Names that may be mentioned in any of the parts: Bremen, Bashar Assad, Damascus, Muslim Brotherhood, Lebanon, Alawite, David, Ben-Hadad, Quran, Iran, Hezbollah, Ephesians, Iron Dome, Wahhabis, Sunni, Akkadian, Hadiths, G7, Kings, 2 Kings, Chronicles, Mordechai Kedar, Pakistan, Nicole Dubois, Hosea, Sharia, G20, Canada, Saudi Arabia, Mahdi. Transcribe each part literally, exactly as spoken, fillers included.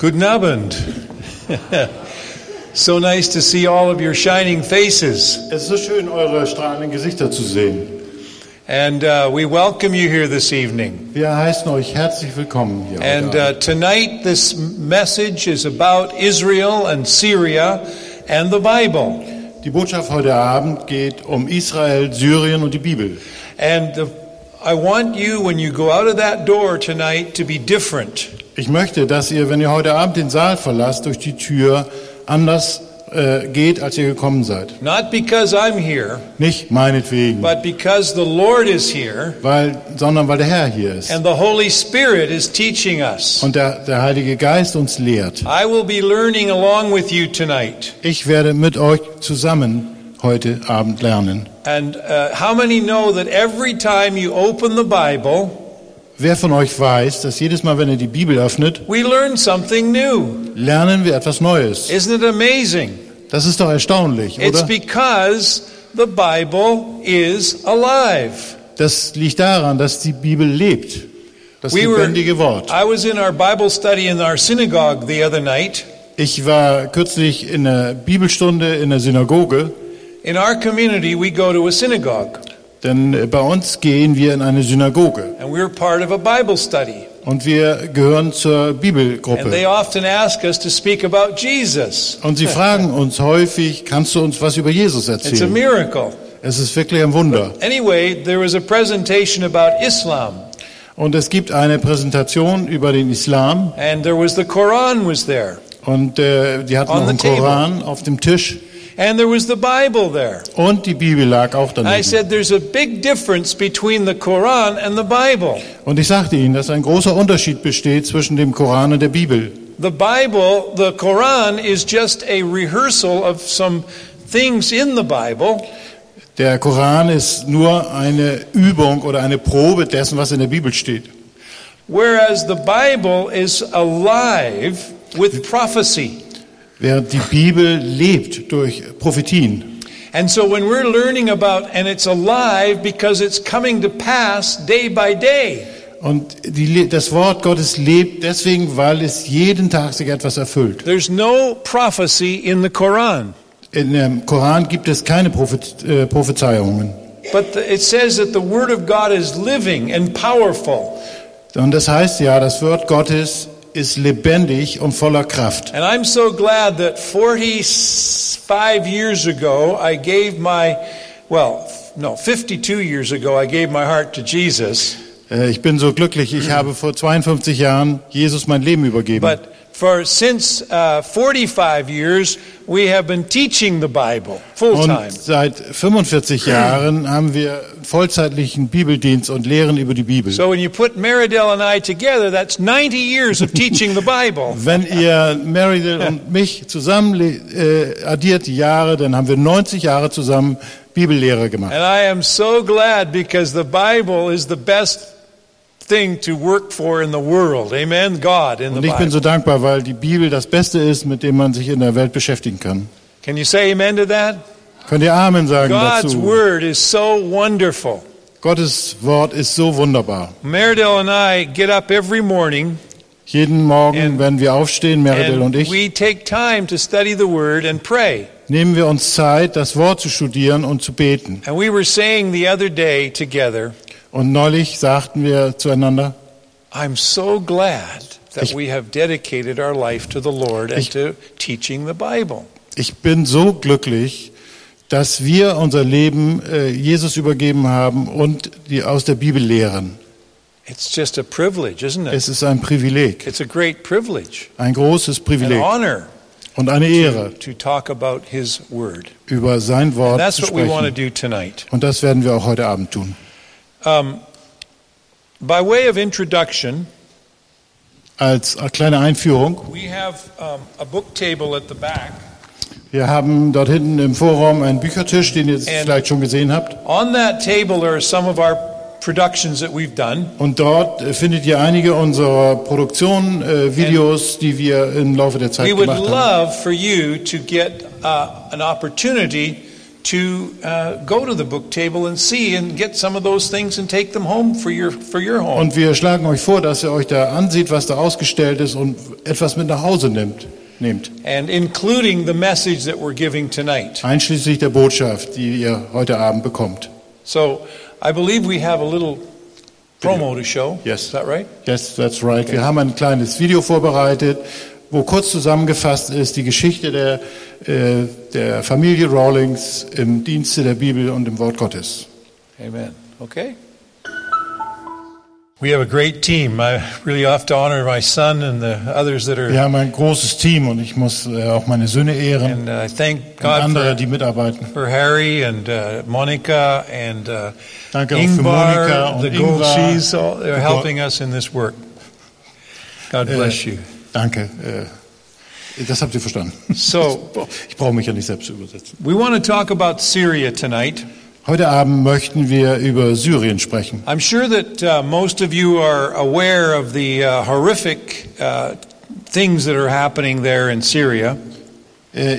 Guten Abend. So nice to see all of your shining faces. Es ist so schön, eure strahlenden Gesichter zu sehen. And uh, we welcome you here this evening. Wir heißen euch herzlich willkommen hier. And uh, tonight this message is about Israel and Syria and the Bible. Die Botschaft heute Abend geht um Israel, Syrien und die Bibel. And the, I want you, when you go out of that door tonight, to be different. Ich möchte, dass ihr, wenn ihr heute Abend den Saal verlasst, durch die Tür anders äh, geht, als ihr gekommen seid. Not because I'm here, nicht meinetwegen, but because the Lord is here, weil, sondern weil der Herr hier ist. And the Holy Spirit is teaching us. Und der, der Heilige Geist uns lehrt. I will be learning along with you tonight. Ich werde mit euch zusammen heute Abend lernen. And uh, how many know that every time you open the Bible, wer von euch weiß, dass jedes Mal, wenn ihr die Bibel öffnet, we learn something new. Lernen wir etwas Neues. Isn't it amazing? Das ist doch erstaunlich, oder? It's because the Bible is alive. Das liegt daran, dass die Bibel lebt. Das we lebendige were, Wort. I was in our Bible study in our synagogue the other night. Ich war kürzlich in der Bibelstunde in der Synagoge. In our community we go to a synagogue. Denn bei uns gehen wir in eine Synagoge. And we're part of a Bible study. Und wir gehören zur Bibelgruppe. And they often ask us to speak about Jesus. Und sie fragen uns häufig, kannst du uns was über Jesus erzählen? It's a miracle. Es ist wirklich ein Wunder. But anyway, there was a presentation about Islam. Und es gibt eine Präsentation über den Islam. And there was the Quran was there. Und äh, die hatten noch einen Koran auf dem Tisch. And there was the Bible there. Und die Bibel lag auch daneben. I said there's a big difference between the Quran and the Bible. Und ich sagte ihnen, dass ein großer Unterschied besteht zwischen dem Koran und der Bibel. The Bible, the Quran is just a rehearsal of some things in the Bible. Der Koran ist nur eine Übung oder eine Probe dessen, was in der Bibel steht. Whereas the Bible is alive with prophecy. Während die Bibel lebt durch Prophetien. And so when we're learning about, and it's alive because it's coming to pass day by day. Und die, das Wort Gottes lebt deswegen, weil es jeden Tag sich etwas erfüllt. There's no prophecy in the Quran. In dem Koran gibt es keine Prophet, äh, Prophezeiungen. But the, it says that the word of God is living and powerful. Und das heißt ja, das Wort Gottes ist lebendig und voller Kraft. And I'm so glad that forty-five years ago I gave my well, no, fifty-two years ago I gave my heart to Jesus. Ich bin so glücklich, ich habe vor zweiundfünfzig Jahren Jesus mein Leben übergeben. But for since uh, forty-five years we have been teaching the Bible full time. Und seit fünfundvierzig Jahren haben wir vollzeitlichen Bibeldienst und Lehren über die Bibel. So when you put Meridel and I together, that's ninety years of teaching the Bible. Wenn ihr Meridel und mich zusammen äh, addiert die Jahre, dann haben wir neunzig Jahre zusammen Bibellehre gemacht. And I am so glad because the Bible is the best thing to work for in the world. Amen. God in the Bible. Und ich bin so dankbar, weil die Bibel das Beste ist, mit dem man sich in der Welt beschäftigen kann. Can you say amen to that? Könnt ihr Amen sagen dazu? God's word is so wonderful. Gottes Wort ist so wunderbar. Meridel and I get up every morning. Jeden Morgen, and, wenn wir aufstehen, Meridel und ich, we take time to study the word and pray. Nehmen wir uns Zeit, das Wort zu studieren und zu beten. And we were saying the other day together. Und neulich sagten wir zueinander, I'm so glad that ich, we have dedicated our life to the Lord and ich, to teaching the Bible. Ich bin so glücklich, dass wir unser Leben äh, Jesus übergeben haben und die aus der Bibel lehren. It's just a privilege, isn't it? Es ist ein Privileg. It's a great privilege. Ein großes Privileg. An honor. Und eine Ehre, to, to talk about his word. Über sein Wort and that's zu sprechen. What we want to do tonight. Und das werden wir auch heute Abend tun. Um, by way of introduction, als kleine Einführung, we have um, a book table at the back. Wir haben dort hinten im Vorraum einen Büchertisch, den ihr and vielleicht schon gesehen habt. On that table are some of our productions that we've done. Und dort findet ihr einige unserer Produktionen, äh, Videos, and die wir im Laufe der Zeit gemacht haben. We would love for you to get uh, an opportunity to uh, go to the book table and see and get some of those things and take them home for your for your home. Und wir schlagen euch vor, dass ihr euch da ansieht, was da ausgestellt ist und etwas mit nach Hause nimmt. Nehmt. And including the message that we're giving tonight. Einschließlich der Botschaft, die ihr heute Abend bekommt. So, I believe we have a little promo to show. Yes. Is that right? Yes, that's right. Okay. Wir haben ein kleines Video vorbereitet, wo kurz zusammengefasst ist die Geschichte der, äh, der Familie Rawlings im Dienste der Bibel und im Wort Gottes. Amen. Okay. We have a great team. I really have to honor my son and the others that are. Wir haben ein großes Team und ich muss äh, auch meine Söhne ehren. And I uh, thank God andere, for, die mitarbeiten. For Harry and uh, Monica and uh, Danke Ingvar, auch für Monica the gold cheese. They're helping us in this work. God bless äh, you. Danke. Äh, das habt ihr verstanden. So, ich brauche mich ja nicht selbst zu übersetzen. We want to talk about Syria tonight. Heute Abend möchten wir über Syrien sprechen. I'm sure that uh, most of you are aware of the uh, horrific uh, things that are happening there in Syria.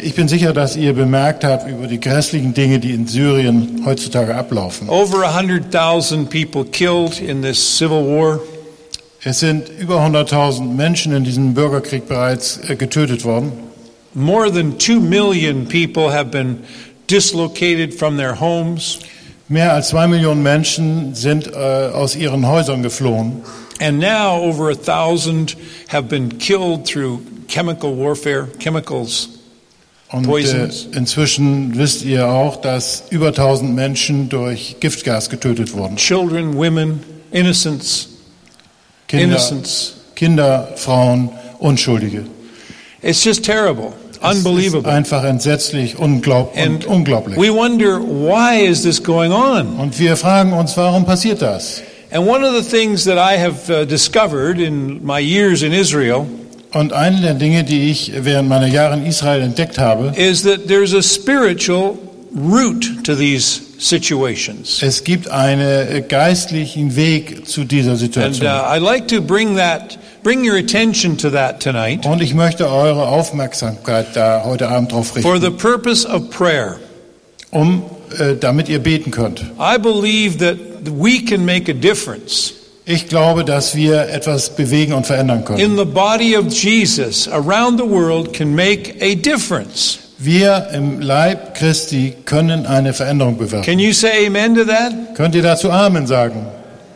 Ich bin sicher, dass ihr bemerkt habt über die grässlichen Dinge, die in Syrien heutzutage ablaufen. Over one hundred thousand people killed in this civil war. Es sind über hunderttausend Menschen in diesem Bürgerkrieg bereits äh, getötet worden. More than two million people have been dislocated from their homes. Mehr als zwei Millionen Menschen sind äh, aus ihren Häusern geflohen. And now over a thousand have been killed through chemical warfare, chemicals, und, poisons. Äh, inzwischen wisst ihr auch, dass über tausend Menschen durch Giftgas getötet wurden. Children, women, innocents, Kinder, innocents. Kinder, Frauen, Unschuldige. It's just terrible. Unbelievable. Es ist einfach entsetzlich, unglaub- und unglaublich. We wonder, why is this going on? Und wir fragen uns, warum passiert das? And one of the things that I have discovered in my years in Israel. Und eine der Dinge, die ich während meiner Jahre in Israel entdeckt habe, is that there's a spiritual root to these situations. Es gibt einen geistlichen Weg zu dieser Situation. And uh, I like to bring that Bring your attention to that tonight. Und ich möchte eure Aufmerksamkeit da heute Abend drauf richten. For the purpose of prayer. Um äh, damit ihr beten könnt. I believe that we can make a difference. Ich glaube, dass wir etwas bewegen und verändern können. In the body of Jesus around the world can make a difference. Wir im Leib Christi können eine Veränderung bewirken. Can you say amen to that? Könnt ihr dazu Amen sagen?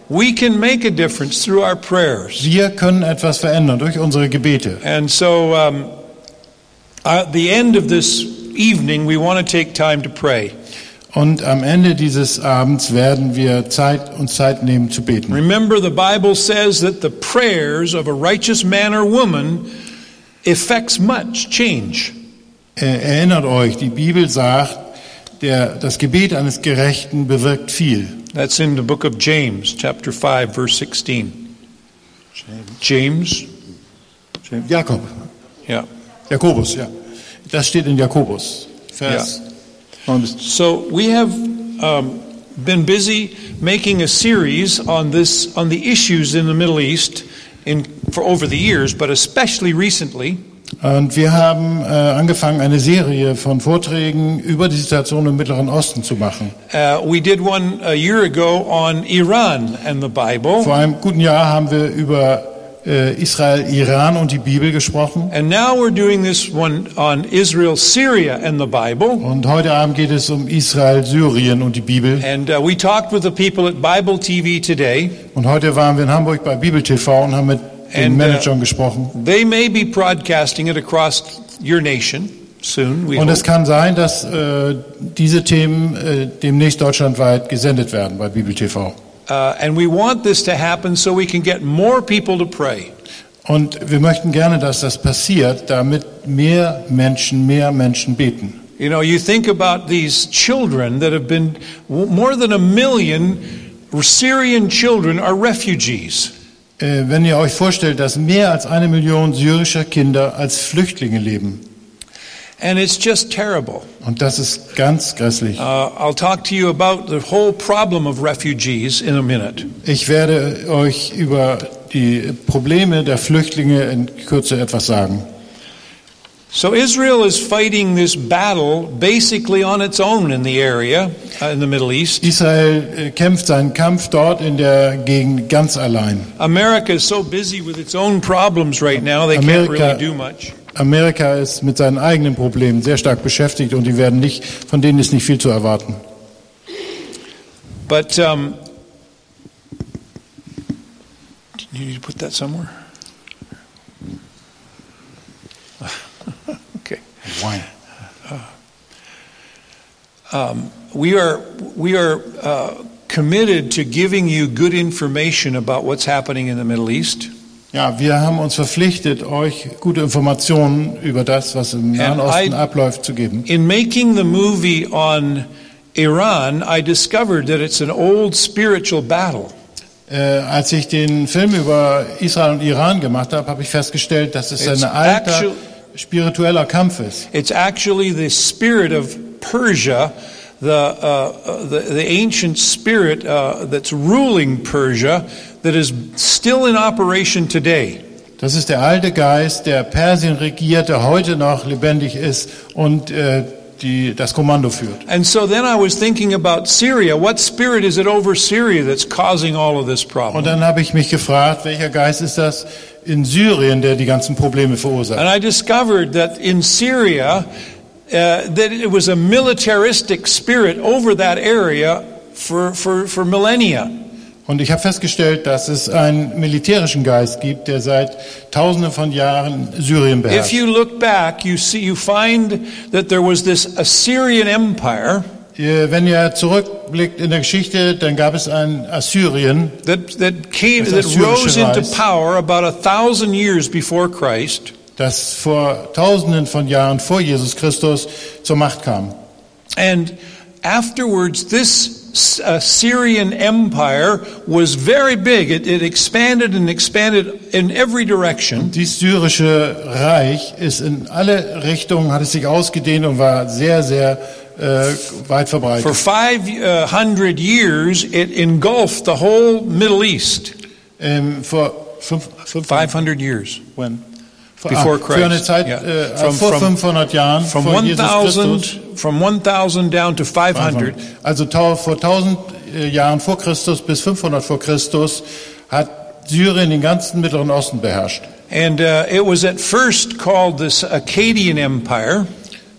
We can make a difference through our prayers. Wir können etwas verändern durch unsere Gebete. And so um, at the end of this evening we want to take time to pray. Und am Ende dieses Abends werden wir Zeit und Zeit nehmen zu beten. Remember, the Bible says that the prayers of a righteous man or woman affects much change. Erinnert euch, die Bibel sagt, der das Gebet eines Gerechten bewirkt viel. That's in the book of James, chapter five, verse sixteen. James. James. Jakob. Yeah. Jakobus, ja. Das steht in Jakobus. Vers. Yeah. So we have um, been busy making a series on this, on the issues in the Middle East in for over the years, but especially recently. Und wir haben äh, angefangen, eine Serie von Vorträgen über die Situation im Mittleren Osten zu machen. Uh, we did one a year ago on Iran and the Bible. Vor einem guten Jahr haben wir über äh, Israel, Iran und die Bibel gesprochen. And now we're doing this one on Israel, Syria and the Bible. Und heute Abend geht es um Israel, Syrien und die Bibel. And uh, we talked with the people at Bibel T V today. Und heute waren wir in Hamburg bei Bibel T V und haben mit And uh, they may be broadcasting it across your nation soon. We Und es hope. Kann sein, dass äh, diese Themen äh, demnächst deutschlandweit gesendet werden bei Bibel T V. Uh, and we want this to happen so we can get more people to pray. Und wir möchten gerne, dass das passiert, damit mehr Menschen, mehr Menschen beten. You know, you think about these children that have been more than a million Syrian children are refugees. Wenn ihr euch vorstellt, dass mehr als eine Million syrischer Kinder als Flüchtlinge leben. And it's just terrible. Und das ist ganz grässlich. Uh, I'll talk to you about the whole problem of refugees in a minute. Ich werde euch über die Probleme der Flüchtlinge in Kürze etwas sagen. So Israel is fighting this battle basically on its own in the area, uh, in the Middle East. Israel kämpft seinen Kampf dort in der Gegend ganz allein. America is so busy with its own problems right now, they Amerika, can't really do much. Amerika ist mit seinen eigenen Problemen sehr stark beschäftigt und die werden nicht, von denen ist nicht viel zu erwarten. But um, did you need to put that somewhere? Wine. Uh, um, we are we are uh, committed to giving you good information about what's happening in the Middle East. Ja, wir haben uns verpflichtet, euch gute Informationen über das, was im Nahen Osten abläuft, zu geben. In making the movie on Iran, I discovered that it's an old spiritual battle. Äh, als ich den Film über Israel und Iran gemacht habe, habe ich festgestellt, dass es eine alte spiritueller Kampf ist. It's actually the spirit of Persia, the uh, the, the ancient spirit uh, that's ruling Persia, that is still in operation today. Das ist der alte Geist, der Persien regiert, der heute noch lebendig ist und äh, die das Kommando führt. And so then I was thinking about Syria. What spirit is it over Syria that's causing all of this problem? Und dann habe ich mich gefragt, welcher Geist ist das in Syrien, der die ganzen Probleme verursacht? And I discovered that in Syria uh, that it was a militaristic spirit over that area for for for millennia. Und ich habe festgestellt, dass es einen militärischen Geist gibt, der seit Tausenden von Jahren Syrien beherrscht. If you look back, you see, you find that there was this Assyrian Empire. Wenn ihr zurückblickt in der Geschichte, dann gab es ein Assyrien, that, that came, das that rose Reich, into power about a thousand years before Christ, das vor Tausenden von Jahren vor Jesus Christus zur Macht kam. And afterwards, this Assyrian Empire was very big. It, it expanded and expanded in every direction. Und dieses syrische Reich ist in alle Richtungen, hat es sich ausgedehnt und war sehr, sehr Äh, weit verbreitet. For five hundred years it engulfed the whole Middle East. Ähm, vor fünf, fünfhundert, five hundred years. When? For, Before ah, Christ. Für eine Zeit, yeah. äh, from, vor from, fünfhundert Jahren, from vor Jesus Christus. From one thousand down to five hundred. Also vor tausend äh, Jahren vor Christus bis fünfhundert vor Christus hat Syrien den ganzen Mittleren Osten beherrscht. And uh, it was at first called this Akkadian Empire.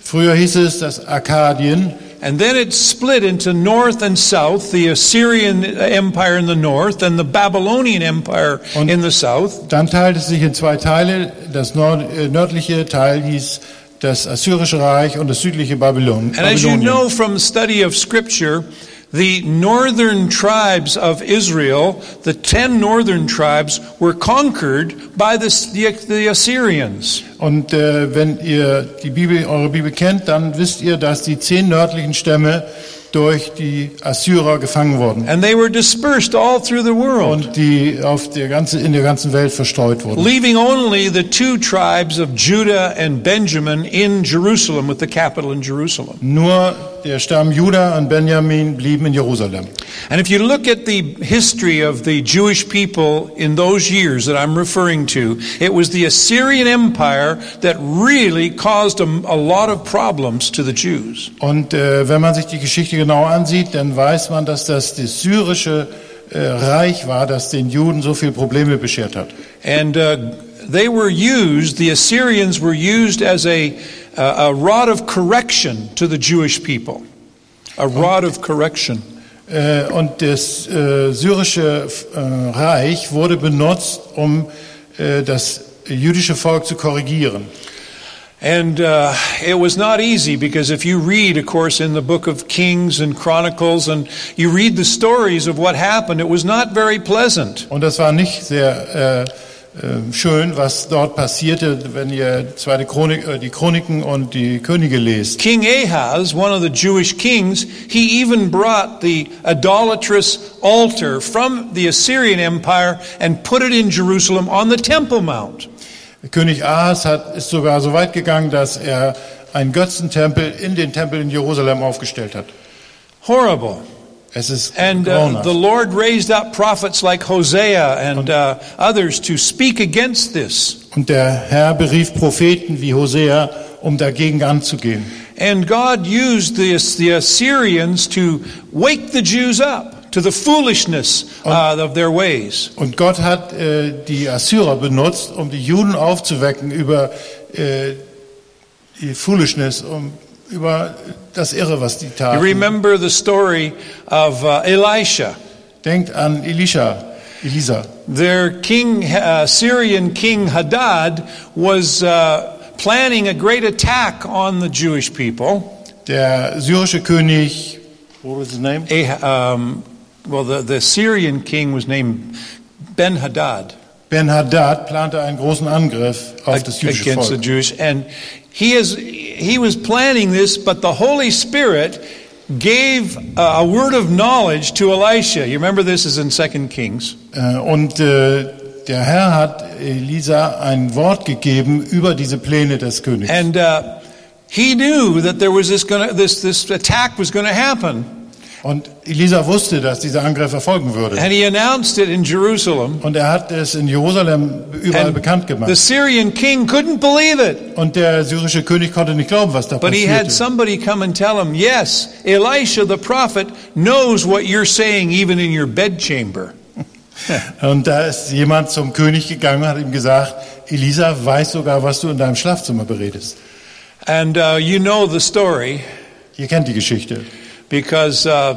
Früher hieß es das Akkadien. And then it split into north and south, the Assyrian Empire in the north and the Babylonian Empire und in the south. Dann teilte es sich in zwei Teile. Das nördliche Teil hieß das Assyrische Reich und das südliche Babylon. And as you know from study of Scripture, the northern tribes of Israel, the ten northern tribes, were conquered by the, the, the Assyrians. Und äh, wenn ihr die Bibel, eure Bibel kennt, dann wisst ihr, dass die zehn nördlichen Stämme durch die Assyrer gefangen wurden. And they were dispersed all through the world. Und die auf der ganzen, in der ganzen Welt verstreut wurden. Leaving only the two tribes of Judah and Benjamin in Jerusalem, with the capital in Jerusalem. Nur der Stamm Juda und Benjamin blieben in Jerusalem. And if you look at the history of the Jewish people in those years that I'm referring to, it was the Assyrian Empire that really caused a, a lot of problems to the Jews. Und äh, wenn man sich die Geschichte genau ansieht, dann weiß man, dass das das syrische äh, Reich war, das den Juden so viel Probleme beschert hat. And uh, they were used, the Assyrians were used as a Uh, a rod of correction to the Jewish people. A rod of correction. Uh, und das uh, syrische uh, Reich wurde benutzt, um uh, das jüdische Volk zu korrigieren. And uh, it was not easy, because if you read, of course, in the book of Kings and Chronicles, and you read the stories of what happened, it was not very pleasant. Und das war nicht sehr... Uh, schön, was dort passierte, wenn ihr zweite Chronik, die Chroniken und die Könige lest. King Ahaz, one of the Jewish kings, he even brought the idolatrous altar from the Assyrian Empire and put it in Jerusalem on the Temple Mount. König Ahaz hat, ist sogar so weit gegangen, dass er einen Götzentempel in den Tempel in Jerusalem aufgestellt hat. Horrible. And uh, the Lord raised up prophets like Hosea and uh, others to speak against this. Und der Herr berief Propheten wie Hosea, um dagegen anzugehen. And God used the, the Assyrians to wake the Jews up to the foolishness uh, of their ways. Und Gott hat äh, die Assyrer benutzt, um die Juden aufzuwecken über äh, die Foolishness, um über das Irre, was die taten. You remember the story of uh, Elisha. Denkt an Elisha. Elisa. Their king, uh, Syrian king Hadad, was uh, planning a great attack on the Jewish people. Der syrische König, what was his name? A, um, well, the, the Syrian king was named Ben-Hadad. Ben-Hadad plante einen großen Angriff auf das jüdische Volk. Against the Jewish, and he is he was planning this, but the Holy Spirit gave a word of knowledge to Elisha. You remember this is in Second Kings. Und äh, der Herr hat Elisa ein Wort gegeben über diese Pläne des Königs. And uh, he knew that there was this gonna, this this attack was going to happen. Und Elisa wusste, dass dieser Angriff erfolgen würde. And he announced it in Jerusalem. Und er hat es in Jerusalem überall and bekannt gemacht. The Syrian king couldn't believe it. Und der syrische König konnte nicht glauben, was da But passierte. But he had somebody come and tell him, yes, Elisha the prophet knows what you're saying even in your bedchamber. Und da ist jemand zum König gegangen und hat ihm gesagt, Elisa weiß sogar, was du in deinem Schlafzimmer beredest. And uh, you know the story. Ihr kennt die Geschichte. Because uh,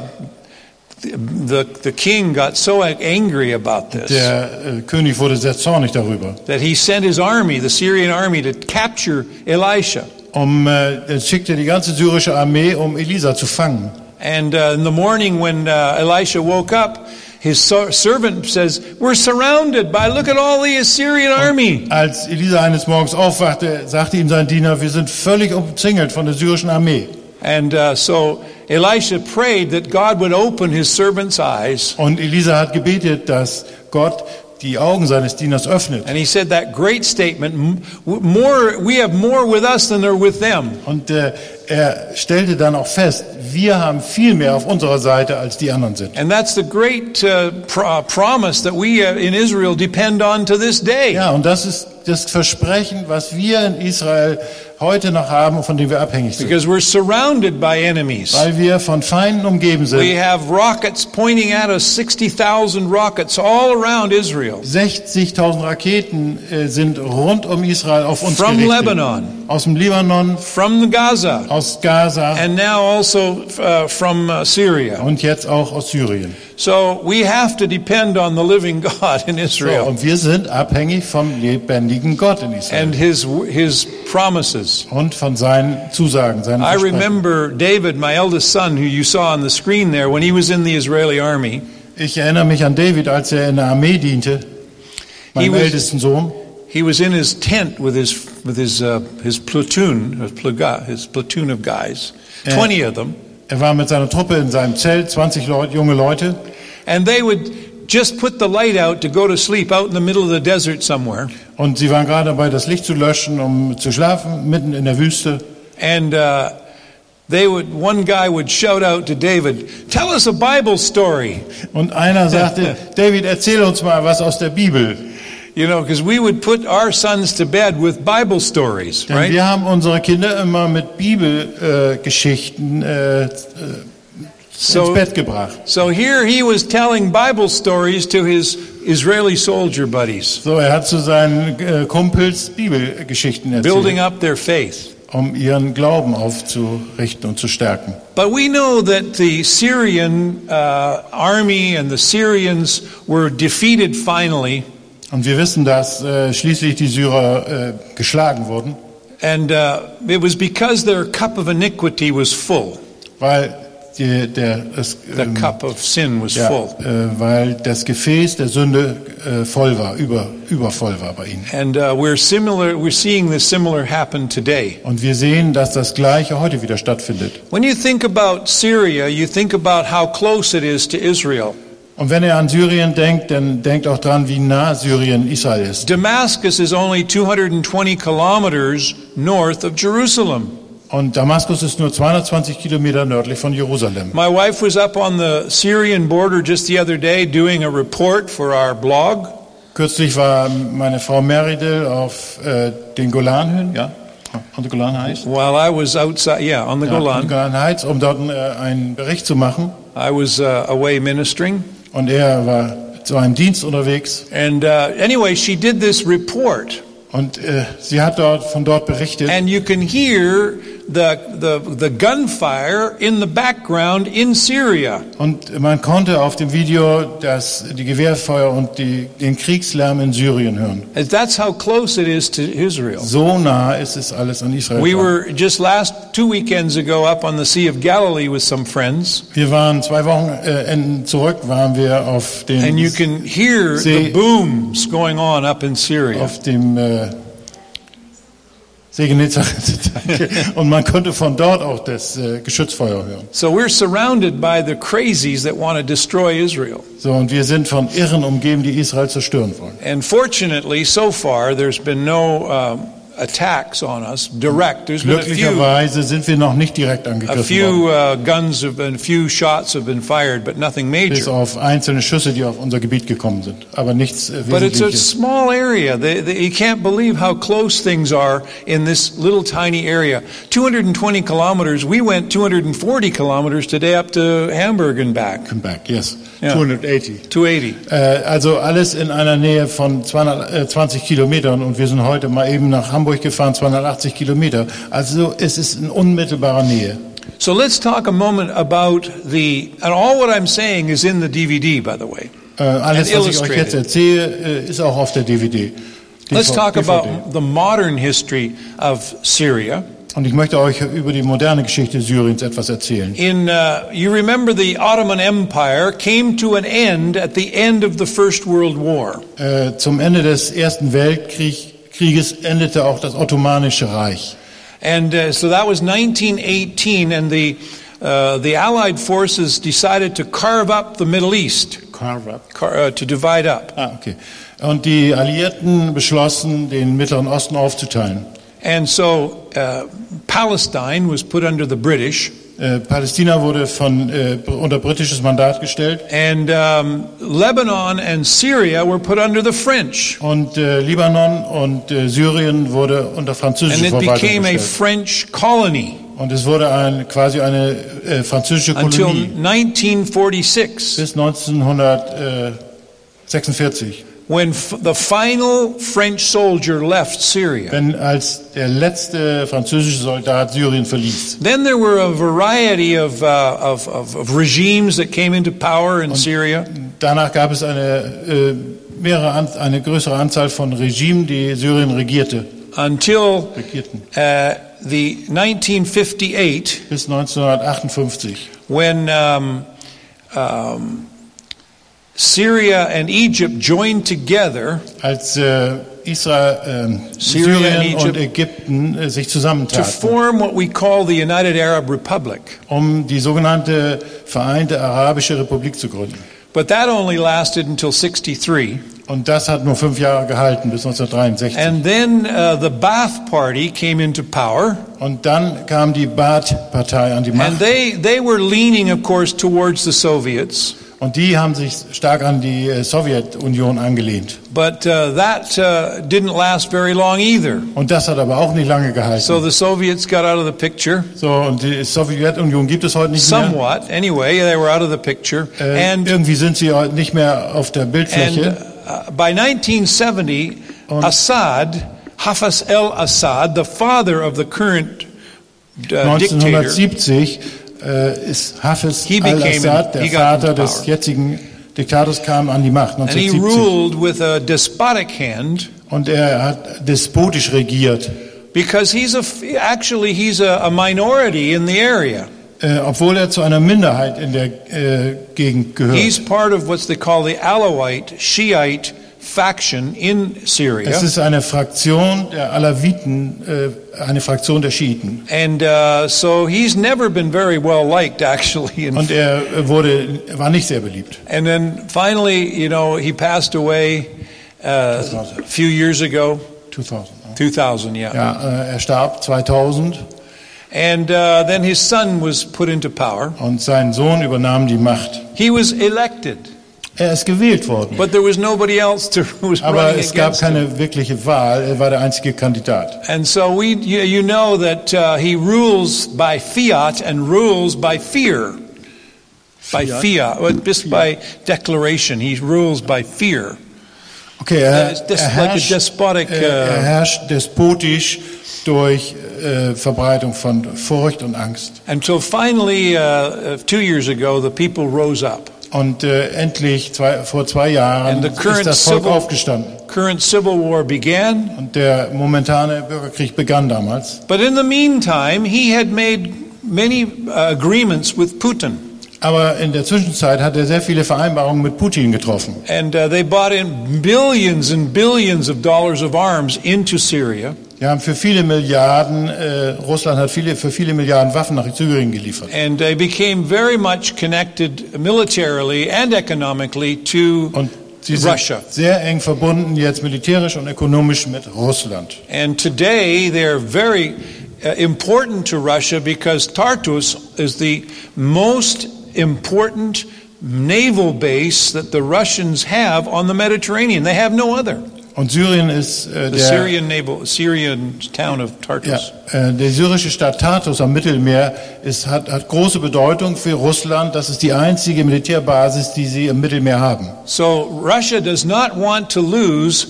the the king got so angry about this. Der äh, König wurde sehr zornig darüber. That he sent his army, the Syrian army, to capture Elisha. Um, äh, er schickte die ganze syrische Armee, um Elisa zu fangen. And uh, in the morning when uh, Elisha woke up, his so- servant says, "We're surrounded by look at all the Assyrian army." Und als Elisa eines Morgens aufwachte, sagte ihm sein Diener: "Wir sind völlig umzingelt von der syrischen Armee." And uh, so Elisha prayed that God would open his servant's eyes. Und Elisa hat gebetet, dass Gott die Augen seines Dieners öffnet. And he said that great statement, more we have more with us than there with them. Und äh, er stellte dann auch fest, wir haben viel mehr auf unserer Seite als die anderen sind. And that's the great uh, pro- promise that we uh, in Israel depend on to this day. Ja, und das ist das Versprechen, was wir in Israel heute noch haben und von dem wir abhängig sind. Because we're surrounded by enemies. Weil wir von Feinden umgeben sind. We have rockets pointing at us, sixty thousand rockets all around Israel. sechzigtausend Raketen äh, sind rund um Israel auf uns gerichtet. From Lebanon. Aus dem Libanon. From Gaza. Aus Gaza. And now also uh, from uh, Syria. Und jetzt auch aus Syrien. So we have to depend on the living God in Israel. So, und wir sind abhängig vom lebendigen Gott in Israel. And his his promises. Und von seinen Zusagen, seinen I remember David, my eldest son, who you saw on the screen there, when he was in the Israeli army. Ich erinnere mich an David, als er in der Armee diente. Mein ältesten Sohn. He was in his tent with his with his uh, his platoon, his, plaga, his platoon of guys, er, twenty of them. Er war mit seiner Truppe in seinem Zelt, zwanzig Leute, junge Leute. And they would just put the light out to go to sleep out in the middle of the desert somewhere. Und sie waren gerade dabei, das Licht zu löschen, um zu schlafen mitten in der Wüste. And uh, they would, one guy would shout out to David, "Tell us a Bible story." Und einer sagte, David, erzähl uns mal was aus der Bibel. You know, because we would put our sons to bed with Bible stories, Denn right? Wir haben unsere Kinder immer mit Bibelgeschichten äh, äh, so, ins Bett gebracht. So here he was telling Bible stories to his Israeli soldier buddies. So er hat zu seinen äh, Kumpels Bibelgeschichten erzählt. Building up their faith. Um ihren Glauben aufzurichten und zu stärken. But we know that the Syrian uh, army and the Syrians were defeated finally. Und wir wissen, dass äh, schließlich die Syrer äh, geschlagen wurden. And uh, it was because their cup of iniquity was full. Weil die, der es, the ähm, cup of sin was ja, full. Äh, weil das Gefäß der Sünde äh, voll war, über übervoll war bei ihnen. And uh, we're similar we're seeing this similar happen today. Und wir sehen, dass das Gleiche heute wieder stattfindet. When you think about Syria, you think about how close it is to Israel. Und wenn ihr an Syrien denkt, dann denkt auch dran, wie nah Syrien Israel ist. Damascus is only two hundred twenty kilometers north of Jerusalem. Und Damaskus ist nur zweihundertzwanzig Kilometer nördlich von Jerusalem. My wife was up on the Syrian border just the other day doing a report for our blog. Kürzlich war meine Frau Meridel auf äh, den Golanhöhen, ja. On the Golan Heights? While I was outside, yeah, on the ja, Golan. On the Golan Heights, um dort einen Bericht zu machen. I was uh, away ministering. Und er war zu einem Dienst unterwegs. And uh, anyway, she did this report. Und äh, sie hat dort von dort berichtet. And you can hear the the the gunfire in the background in Syria. Und man konnte auf dem Video das die Gewehrfeuer und die, den Kriegslärm in Syrien hören. And that's how close it is to Israel. So nah ist es alles an Israel. We were just last two weekends ago up on the Sea of Galilee with some friends. Wir waren zwei Wochenenden äh, zurück waren wir auf dem And you can hear See, the booms going on up in Syria. Auf dem äh, und man konnte von dort auch das äh, Geschützfeuer hören. So we're surrounded by the crazies that want to destroy Israel. So, und wir sind von Irren umgeben, die Israel zerstören wollen. And fortunately, so far, there's been no um, attacks on us direct. There's Glücklicherweise been a few, sind wir noch nicht direkt angegriffen a few, worden. Uh, guns have been, a few shots have been fired, but nothing major. Bis auf einzelne Schüsse, die auf unser Gebiet gekommen sind, aber nichts Wesentliches. But it's a small area. They, they, you can't believe how close things are in this little tiny area. two hundred twenty kilometers. We went two hundred forty kilometers today up to Hamburg and back. And back, yes. Yeah. two hundred eighty. two hundred eighty. Äh, also alles in einer Nähe von zweihundertzwanzig Kilometern und wir sind heute mal eben nach Hamburg gefahren, zweihundertachtzig Kilometer. Also es ist in unmittelbarer Nähe. So let's talk a moment about the and all what I'm saying is in the D V D, by the way. Äh, alles was ich euch jetzt erzähle, ist auch auf der D V D. Let's talk about the modern history of Syria. Und ich möchte euch über die moderne Geschichte Syriens etwas erzählen. In uh, you remember the Ottoman Empire came to an end at the end of the First World War. Äh, zum Ende des Ersten Weltkriegs Krieges endete auch das Ottomanische Reich. And uh, so that was nineteen eighteen and the uh, the Allied forces decided to carve up the Middle East. Carve up. Car- uh, to divide up. Ah, okay. Und die Alliierten beschlossen, den Mittleren Osten aufzuteilen. And so uh, Palestine was put under the British. Uh, Palästina wurde von, uh, unter britisches Mandat gestellt. And um, Lebanon and Syria were put under the French. Und uh, Libanon und uh, Syrien wurde unter französische Verwaltung gestellt. And it became a French colony. Und es wurde ein, quasi eine äh, französische Kolonie. Until nineteen forty-six. Bis neunzehnhundertsechsundvierzig. When f- the final French soldier left Syria. Wenn als der letzte französische Soldat Syrien verließ. Then there were a variety of, uh, of, of, of regimes that came into power in Und Syria. Danach gab es eine, äh, mehrere, eine größere Anzahl von Regimen, die Syrien regierte. Until uh, the nineteen fifty-eight. Bis neunzehnhundertachtundfünfzig. When um, um, Syria and Egypt joined together. Als äh, Israel, äh, Syrien und Ägypten äh, sich zusammentaten. To form what we call the United Arab Republic. Um die sogenannte Vereinte Arabische Republik zu gründen. But that only lasted until sixty-three. Und das hat nur fünf Jahre gehalten, bis neunzehnhundertdreiundsechzig. And then uh, the Ba'ath Party came into power. Und dann kam die Ba'ath-Partei an die Macht. And they they were leaning, of course, towards the Soviets. Und die haben sich stark an die äh, Sowjetunion angelehnt. But uh, that uh, didn't last very long either. Und das hat aber auch nicht lange gehalten. So the Soviets got out of the picture. So und die Sowjetunion gibt es heute nicht Somewhat, mehr. Somewhat, anyway, they were out of the picture. Äh, and irgendwie sind sie nicht mehr auf der Bildfläche. And, uh, by nineteen seventy, und Assad, Hafez el-Assad, the father of the current uh, neunzehnhundertsiebzig dictator, ist Hafez al-Assad, der Vater des jetzigen Diktators, kam an die Macht neunzehnhundertsiebzig. Und er hat despotisch regiert. Because he's a, actually he's a, a minority in the area. Äh, obwohl er zu einer Minderheit in der äh, Gegend gehört. He's part of what they call the Alawite Shiite faction in Syria. Es ist eine Fraktion der Alawiten, äh, eine Fraktion der Schiiten. And uh, so he's never been very well liked actually. Und er wurde war nicht sehr beliebt. And then finally, you know, he passed away uh, a few years ago. two thousand. two thousand, yeah. Ja, er starb zweitausend. And uh, then his son was put into power. Und sein Sohn übernahm die Macht. He was elected. Er ist gewählt worden. But there was nobody else to, who was Aber es gab keine him. wirkliche Wahl. Er war der einzige Kandidat. And so we, you, you know that uh, he rules by fiat and rules by fear. By fiat, fiat just fiat. by declaration. He rules by fear. Okay, er, uh, er, herrscht, like a despotic, uh, er herrscht despotisch durch uh, Verbreitung von Furcht und Angst. Until finally, uh, two years ago, the people rose up. Und äh, endlich zwei, vor zwei Jahren ist das Volk civil, aufgestanden. Current civil war began. Und der momentane Bürgerkrieg begann damals. But in the meantime, he had made many agreements with Putin. Aber in der Zwischenzeit hat er sehr viele Vereinbarungen mit Putin getroffen. And uh, they bought in billions and billions of dollars of arms into Syria. Wir haben für viele Milliarden, äh, Russland hat viele, für viele Milliarden Waffen nach Syrien geliefert. And they became very much connected militarily and economically to und sie sind Russia. Sehr eng verbunden jetzt militärisch und ökonomisch mit Russland. And today they are very uh, important to Russia because Tartus is the most important naval base that the Russians have on the Mediterranean. They have no other. Und Syrien ist äh, der, Syrian naval, Syrian town of Tartus. Ja, äh, die syrische Stadt Tartus am Mittelmeer ist, hat, hat große Bedeutung für Russland. Das ist die einzige Militärbasis, die sie im Mittelmeer haben. So Russia does not want to lose,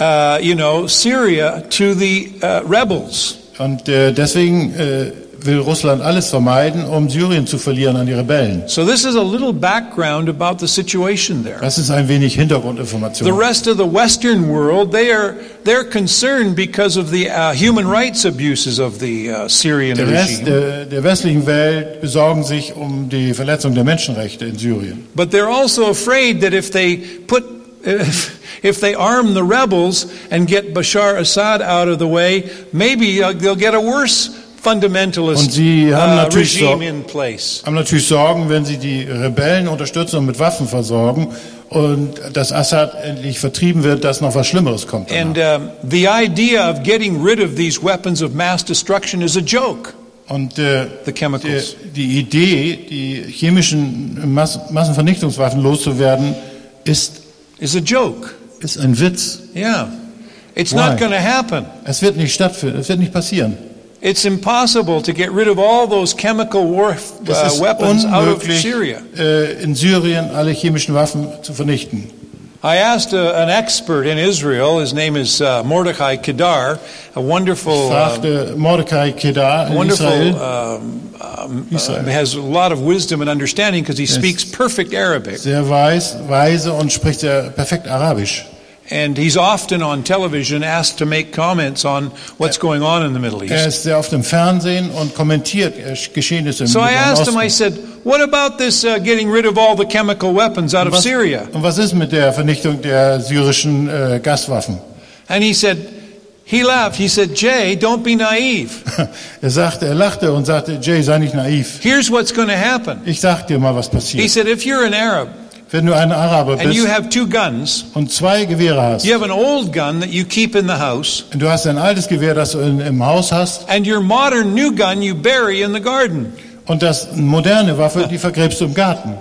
uh, you know, Syria to the uh, rebels. Und äh, deswegen äh, will Russland alles vermeiden, um Syrien zu verlieren an die Rebellen. So this is a little background about the situation there. Das ist ein wenig Hintergrundinformation. The rest of the Western world, they are they're concerned because of the uh, human rights abuses of the uh, Syrian regime. Der Rest der, der westlichen Welt besorgen sich um die Verletzung der Menschenrechte in Syrien. But they're also afraid that if they put if, if they arm the rebels and get Bashar Assad out of the way, maybe they'll get a worse fundamentalist, und sie haben natürlich, uh, regime in place. haben natürlich Sorgen, wenn sie die Rebellen unterstützen und mit Waffen versorgen und dass Assad endlich vertrieben wird, dass noch was Schlimmeres kommt. And, uh, the idea of getting rid of these weapons of mass destruction is a joke. Und äh, the chemicals. Die, die Idee, die chemischen Mas- Massenvernichtungswaffen loszuwerden, ist, is a joke. ist ein Witz. Yeah. It's Why? not going to happen. Es wird nicht stattfinden, es wird nicht passieren. It's impossible to get rid of all those chemical war uh, weapons out of Syria. Äh, in Syrien alle chemischen Waffen zu vernichten. I asked a, an expert in Israel. His name is uh, Mordechai Kedar, a wonderful. Ich fragte uh, Mordechai Kedar in wonderful, Israel. Um, um, Israel. Uh, has a lot of wisdom and understanding because he es speaks perfect Arabic. Sehr weis, weise und spricht sehr perfekt Arabisch. And he's often on television asked to make comments on what's going on in the Middle East. Er ist sehr oft im Fernsehen und kommentiert Geschehnisse im Mittleren Osten. So I asked him, I said, what about this uh, getting rid of all the chemical weapons out of Syria? Und was ist mit der Vernichtung der syrischen äh, Gaswaffen? And he said, he laughed. He said, Jay, don't be naive. er sagte, er lachte und sagte, Jay, sei nicht naiv. Here's what's going to happen. Ich sag dir mal, was passiert. He said, if you're an Arab. Wenn du ein Araber bist and you have two guns, und zwei Gewehre hast, you have an old gun that you keep in the house, und du hast ein altes Gewehr, das du in, im Haus hast, and your modern new gun you bury in the garden. Und das moderne Waffe, die vergräbst du im Garten.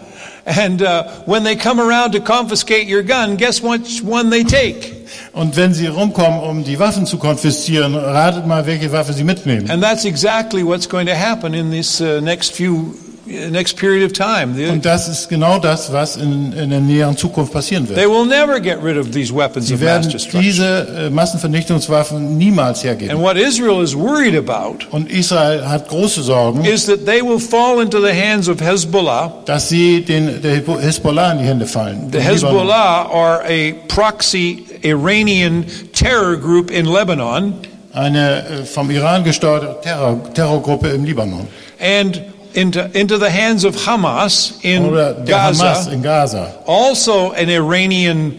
And uh, when they come around to confiscate your gun, guess which one they take? Und wenn sie rumkommen, um die Waffen zu konfiszieren, ratet mal, welche Waffe sie mitnehmen. And that's exactly what's going to happen in this uh, next few. Next period of time. Und das ist genau das, was in, in der näheren Zukunft passieren wird. They will never get rid of these weapons of mass destruction. Sie werden diese äh, Massenvernichtungswaffen niemals hergeben. And what Israel is worried about. Und Israel hat große Sorgen. Is that they will fall into the hands of Hezbollah. Dass sie den der Hezbollah in die Hände fallen. The Hezbollah are a proxy Iranian terror group in Lebanon. Eine äh, vom Iran gesteuerte Terror, Terrorgruppe im Libanon. And Into, into the hands of Hamas in Gaza, Hamas in Gaza, also an Iranian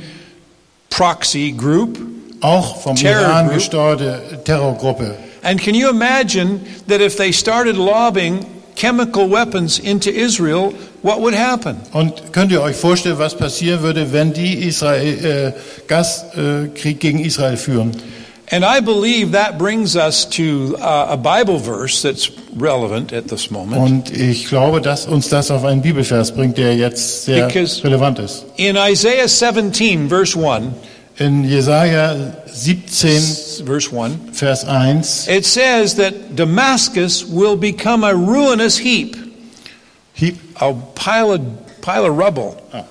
proxy group, auch vom Iran gesteuerte Terrorgruppe. And can you imagine that if they started lobbing chemical weapons into Israel, what would happen? Und könnt ihr euch vorstellen, was passieren würde, wenn die Israel äh, Gaskrieg äh, gegen Israel führen? And I believe that brings us to a Bible verse that's relevant at this moment. Und ich glaube, dass uns das auf einen Bibelvers bringt, der jetzt sehr Because relevant ist. In Isaiah seventeen, verse one. In Jesaja siebzehn, verse one, Vers eins. It says that Damascus will become a ruinous heap. Heap. A pile of pile of rubble. Ah.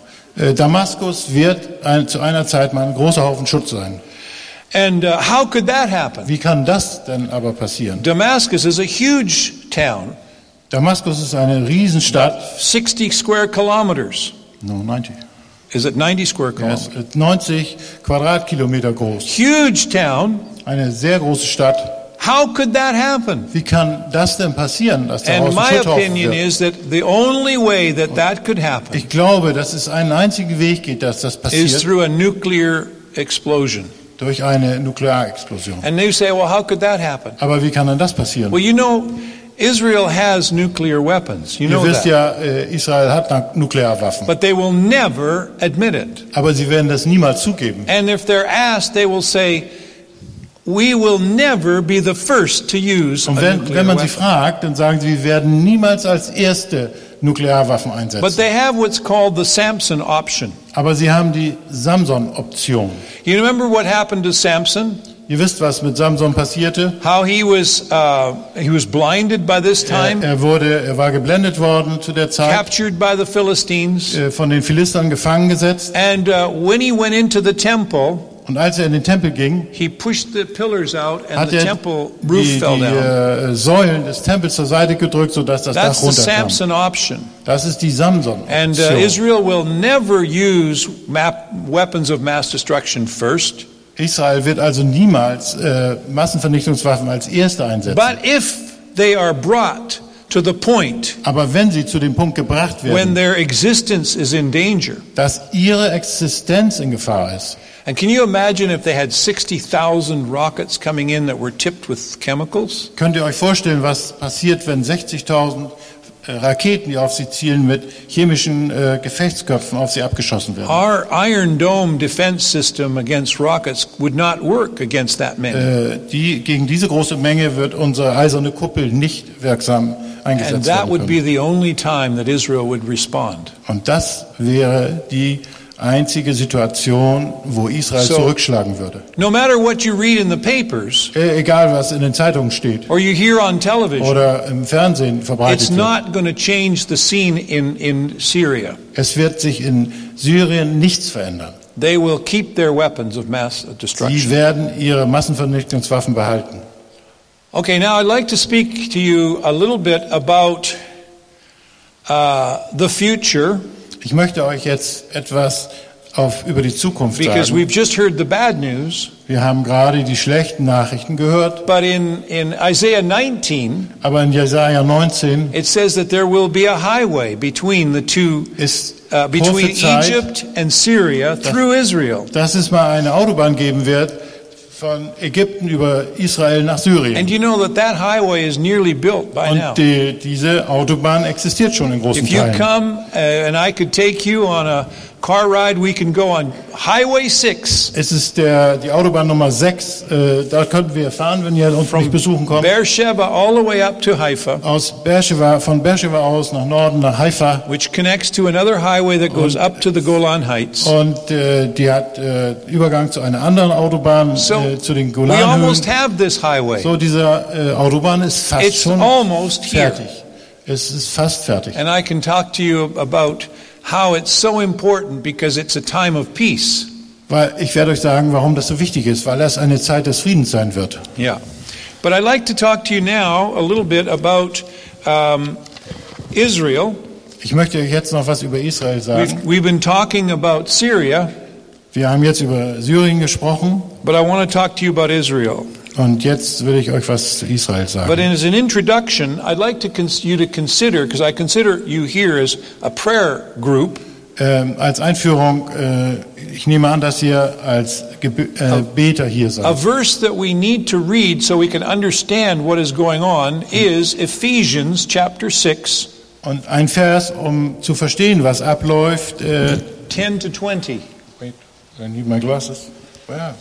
Damaskus wird ein, zu einer Zeit mal ein großer Haufen Schutt sein. And uh, how could that happen? Wie kann das denn aber passieren? Damascus is a huge town. Damaskus ist eine Riesenstadt. sixty square kilometers. No, ninety. Is it ninety square kilometers? Ja, neunzig Quadratkilometer groß. Huge town. Eine sehr große Stadt. How could that happen? Wie kann das denn passieren, dass da Haufen Schutt auf wird? Ich glaube, dass es einen einzigen Weg geht, dass das passiert. Is through a nuclear explosion. Durch eine Nuklearexplosion. And they say, well, how could that happen? Aber wie kann denn das passieren? Well, you know, Israel has nuclear weapons. You know that. Ihr wisst ja, Israel hat Nuklearwaffen. But they will never admit it. Aber sie werden das niemals zugeben. And if they're asked, they will say, we will never be the first to use a nuclear weapon. Und wenn, wenn man sie fragt, dann sagen sie, wir werden niemals als erste Nuklearwaffen einsetzen. But they have what's called the Samson option. Aber sie haben die Samson-Option. You remember what happened to Samson? Ihr wisst, was mit Samson passierte? How he was uh, he was blinded by this time. Er, er wurde, er war geblendet worden zu der Zeit. Captured by the Philistines. Von den Philistern gefangen gesetzt. And uh, when he went into the temple. Und als er in den Tempel ging, he pushed the pillars out and the temple roof die, fell down. Die Säulen des Tempels zur Seite gedrückt, sodass das That's Dach runterkam. That's the Samson option. Das ist die Samson Option. And uh, Israel will never use map, weapons of mass destruction first. Israel wird also niemals äh, Massenvernichtungswaffen als erste einsetzen. But if they are brought to the point, aber wenn sie zu dem Punkt gebracht werden, when their existence is in danger, dass ihre Existenz in Gefahr ist. And can you imagine if they had sixty thousand rockets coming in that were tipped with chemicals? Könnt ihr euch vorstellen, was passiert, wenn sechzigtausend Raketen, die auf sie zielen, mit chemischen äh, Gefechtsköpfen auf sie abgeschossen werden? Our Iron Dome defense system against rockets would not work against that many. Äh, die, gegen diese große Menge wird unsere eiserne Kuppel nicht wirksam eingesetzt And that would be the only time that Israel would respond. Und das wäre die einzige Situation, wo Israel so, zurückschlagen würde. No matter what you read in the papers, e- egal was in den Zeitungen steht, or you hear on television, oder im Fernsehen verbreitet it's wird, not going to change the scene in in Syria. Es wird sich in Syrien nichts verändern. They will keep their weapons of mass destruction. Sie werden ihre Massenvernichtungswaffen behalten. Okay, now I'd like to speak to you a little bit about uh, the future. Ich möchte euch jetzt etwas auf, über die Zukunft sagen. Because we've just heard the bad news. Wir haben gerade die schlechten Nachrichten gehört. But in, in Isaiah nineteen, aber in Jesaja neunzehn, it says that there will be a highway between the two, uh, between Egypt and Syria through Israel. Dass es mal eine Autobahn geben wird von Ägypten über Israel nach Syrien. And you know that that highway is nearly built by now. Und die, diese Autobahn existiert schon in großen If Teilen. If you come uh, and I could take you on a car ride, we can go on Highway six. Es ist der die Autobahn Nummer sechs. Äh, da könnten wir fahren, wenn ihr uns From besuchen kommt. Beersheba all the way up to Haifa. Aus Beersheba von Beersheba aus nach Norden nach Haifa. Which connects to another highway that goes und, up to the Golan Heights. Und äh, die hat äh, Übergang zu einer anderen Autobahn so, äh, zu den Golan Höhen. We almost have this highway. So diese äh, Autobahn ist fast It's schon almost fertig. Here. Es ist fast fertig. And I can talk to you about how it's so important because it's a time of peace. Weil ich werde euch sagen, warum das so wichtig ist, weil das eine Zeit des Friedens sein wird. Yeah. But I'd like to talk to you now a little bit about um, Israel. Ich möchte euch jetzt noch was über Israel sagen. We've, we've been talking about Syria. Wir haben jetzt über Syrien gesprochen. But I want to talk to you about Israel. Und jetzt will ich euch was zu Israel sagen. But as an introduction, I'd like to cons- you to consider, because I consider you here as a prayer group. Ähm, als Einführung, äh, ich nehme an, dass ihr als Gebe- äh, Beter hier seid. A verse that we need to read so we can understand what is going on is Ephesians chapter six. Und ein Vers, um zu verstehen, was abläuft. Äh, ten to twenty. Wait, I need my glasses. Where?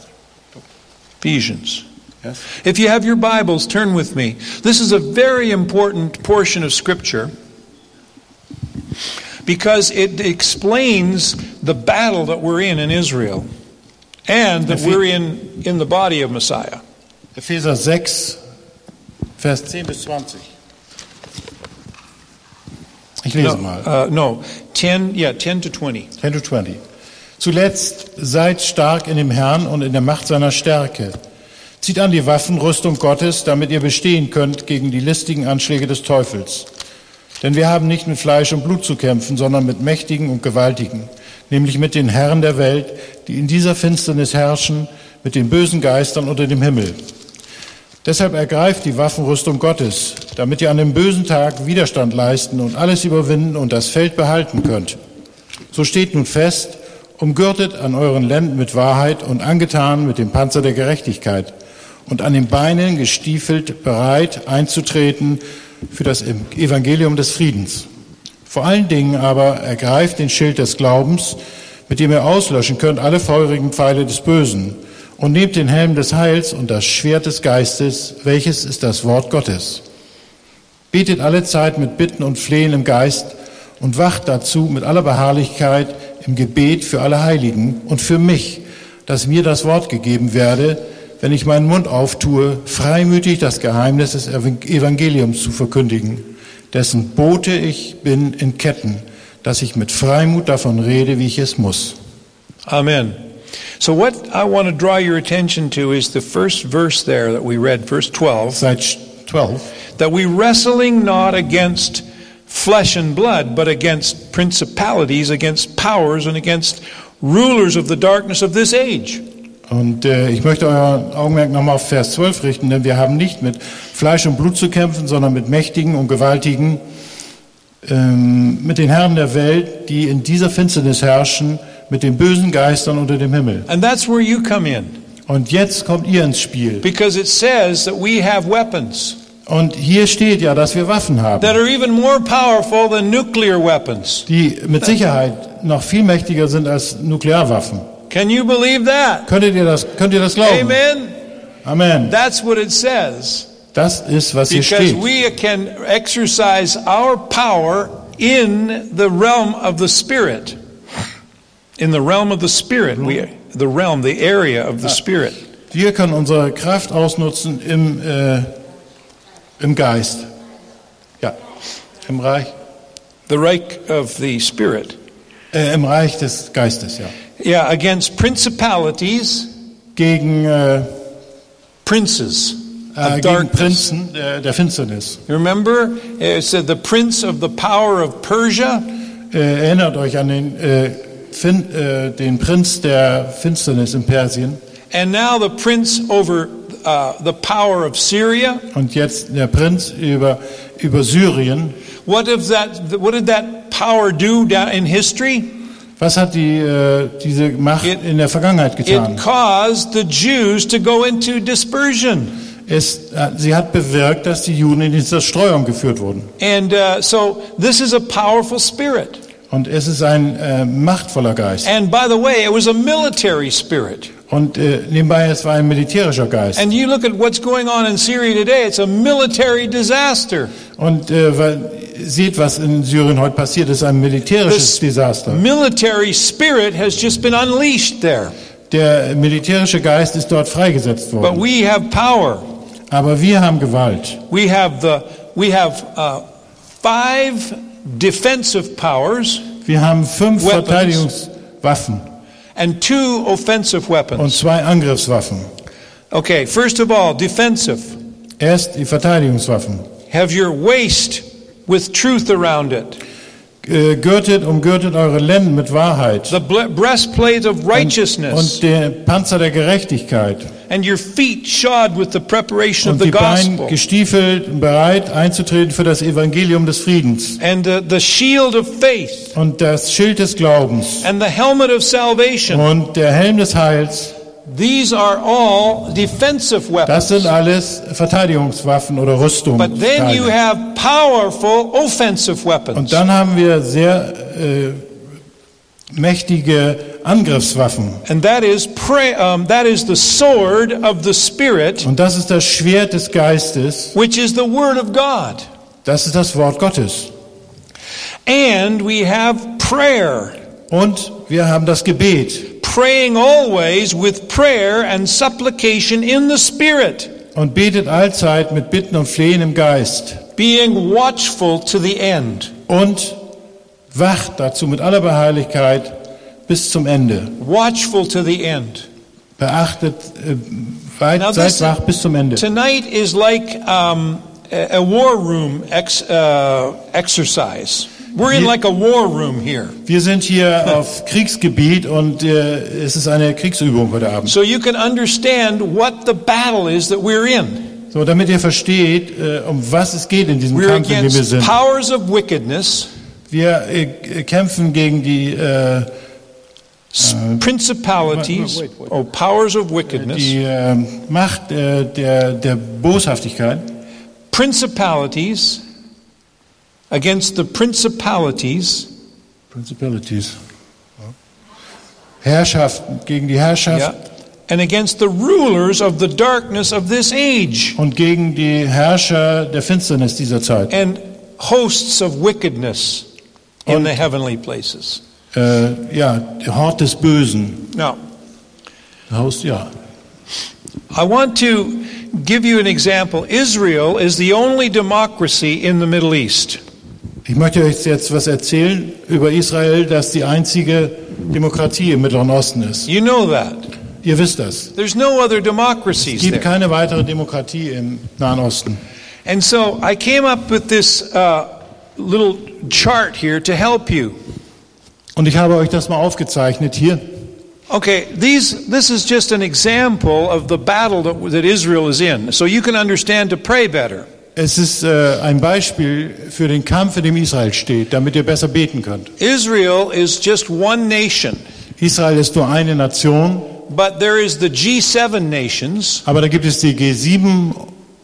Ephesians. Yes. If you have your Bibles, turn with me. This is a very important portion of Scripture because it explains the battle that we're in in Israel and that we're in in the body of Messiah. Epheser sechs, Vers zehn bis zwanzig. Ich lese no, mal. Uh, no, ten, yeah, ten to twenty. ten to twenty. Zuletzt seid stark in dem Herrn und in der Macht seiner Stärke. Zieht an die Waffenrüstung Gottes, damit ihr bestehen könnt gegen die listigen Anschläge des Teufels. Denn wir haben nicht mit Fleisch und Blut zu kämpfen, sondern mit Mächtigen und Gewaltigen, nämlich mit den Herren der Welt, die in dieser Finsternis herrschen, mit den bösen Geistern unter dem Himmel. Deshalb ergreift die Waffenrüstung Gottes, damit ihr an dem bösen Tag Widerstand leisten und alles überwinden und das Feld behalten könnt. So steht nun fest, umgürtet an euren Lenden mit Wahrheit und angetan mit dem Panzer der Gerechtigkeit. Und an den Beinen gestiefelt, bereit einzutreten für das Evangelium des Friedens. Vor allen Dingen aber ergreift den Schild des Glaubens, mit dem ihr auslöschen könnt alle feurigen Pfeile des Bösen. Und nehmt den Helm des Heils und das Schwert des Geistes, welches ist das Wort Gottes. Betet alle Zeit mit Bitten und Flehen im Geist und wacht dazu mit aller Beharrlichkeit im Gebet für alle Heiligen und für mich, dass mir das Wort gegeben werde, wenn ich meinen Mund auftue, freimütig das Geheimnis des Evangeliums zu verkündigen, dessen Bote ich bin in Ketten, dass ich mit Freimut davon rede, wie ich es muss. Amen. So what I want to draw your attention to is the first verse there that we read, verse twelve. Seit zwölf. That we wrestling not against flesh and blood, but against principalities, against powers, and against rulers of the darkness of this age. Und äh, ich möchte euer Augenmerk nochmal auf Vers zwölf richten, denn wir haben nicht mit Fleisch und Blut zu kämpfen, sondern mit Mächtigen und Gewaltigen, ähm, mit den Herren der Welt, die in dieser Finsternis herrschen, mit den bösen Geistern unter dem Himmel. And that's where you come in. Und jetzt kommt ihr ins Spiel. Because it says that we have weapons. Und hier steht ja, dass wir Waffen haben, that are even more powerful than nuclear weapons. Die mit Sicherheit noch viel mächtiger sind als Nuklearwaffen. Can you believe that? Könnt ihr das, könnt ihr das glauben? Amen. Amen. That's what it says. Das ist, was hier steht. Because we can exercise our power in the realm of the spirit. In the realm of the spirit, we, the realm, the area of the spirit. Wir können unsere Kraft ausnutzen im äh, im Geist. Ja, im Reich. The Reich of the spirit. Äh, Im Reich des Geistes, ja. Yeah, against principalities, gegen äh, princes, äh, gegen Prinzen der, der Finsternis. Remember, it said the prince of the power of Persia. Äh, erinnert euch an den äh, fin, äh, den Prinz der Finsternis in Persien. And now the prince over uh, the power of Syria. Und jetzt der Prinz über über Syrien. What did that What did that power do down in history? Was hat die, äh, diese Macht it, in der Vergangenheit getan? It caused the Jews to go into dispersion. Es, sie hat bewirkt, dass die Juden in die Zerstreuung geführt wurden. And uh, so this is a powerful spirit. Und es ist ein äh, machtvoller Geist. And by the way, it was a military spirit. Und äh, nebenbei, es war ein militärischer Geist. And you look at what's going on in Syria today, it's a military disaster. Und äh, weil, seht, was in Syrien heute passiert, ist ein militärisches Desaster. Military spirit has just been unleashed there. Der militärische Geist ist dort freigesetzt worden. But we have power. Aber wir haben Gewalt. We have the we have uh, five defensive powers. Wir haben fünf weapons, Verteidigungswaffen. And two offensive weapons. Und zwei Angriffswaffen. Okay, first of all, defensive. Erst die Verteidigungswaffen. Have your waist with truth around it. Gürtet, umgürtet eure Lenden mit Wahrheit. The breastplate of righteousness. Und, und der Panzer der Gerechtigkeit. And your feet shod with the preparation und of the gospel. Und die Beine gestiefelt, bereit einzutreten für das Evangelium des Friedens. And the, the shield of faith. Und das Schild des Glaubens. And the helmet of salvation. Und der Helm des Heils. These are all defensive weapons. Das sind alles Verteidigungswaffen oder Rüstungen. But then you have powerful offensive weapons. Und dann haben wir sehr äh, mächtige Angriffswaffen. And that is pray, um, that is the sword of the Spirit. Und das ist das Schwert des Geistes. Which is the word of God. Das ist das Wort Gottes. And we have prayer. Und wir haben das Gebet. Praying always with prayer and supplication in the Spirit. Und betet allzeit mit Bitten und Flehen im Geist. Being watchful to the end. Und wacht dazu mit aller Beharrlichkeit bis zum Ende. Watchful to the end. Beachtet, äh, weit, Now seid this, wach bis zum Ende. Tonight is like um, a war room ex, uh, exercise. We're in wir, like a war room here. Wir sind hier auf Kriegsgebiet und äh, es ist eine Kriegsübung heute Abend. So you can understand what the battle is that we're in. So, damit ihr versteht, äh, um was es geht in diesem we're Kampf, in dem wir sind. Powers of wickedness. Wir äh, kämpfen gegen die äh, Principalities, wait, wait, wait. Oh, powers of wickedness. Die äh, Macht äh, der der Boshaftigkeit. Principalities. Against the principalities, principalities, Herrschaft, gegen die Herrschaft, yeah. And against the rulers of the darkness of this age, und gegen die Herrscher der Finsternis dieser Zeit, and hosts of wickedness in und, the heavenly places. Äh, ja, der Hort des Bösen. Now, Haus, ja. I want to give you an example. Israel is the only democracy in the Middle East. Ich möchte euch jetzt was erzählen über Israel, das die einzige Demokratie im Mittleren Osten ist. You know that. Ihr wisst das. There's no other democracies. Es gibt keine weitere Demokratie im Nahen Osten. And so I came up with this uh, little chart here to help you. Und ich habe euch das mal aufgezeichnet hier. Okay, these this is just an example of the battle that, that Israel is in, so you can understand to pray better. Es ist äh, ein Beispiel für den Kampf, in dem Israel steht, damit ihr besser beten könnt. Israel is just one nation. Israel ist nur eine Nation. But there is the G seven nations. Aber da gibt es die G sieben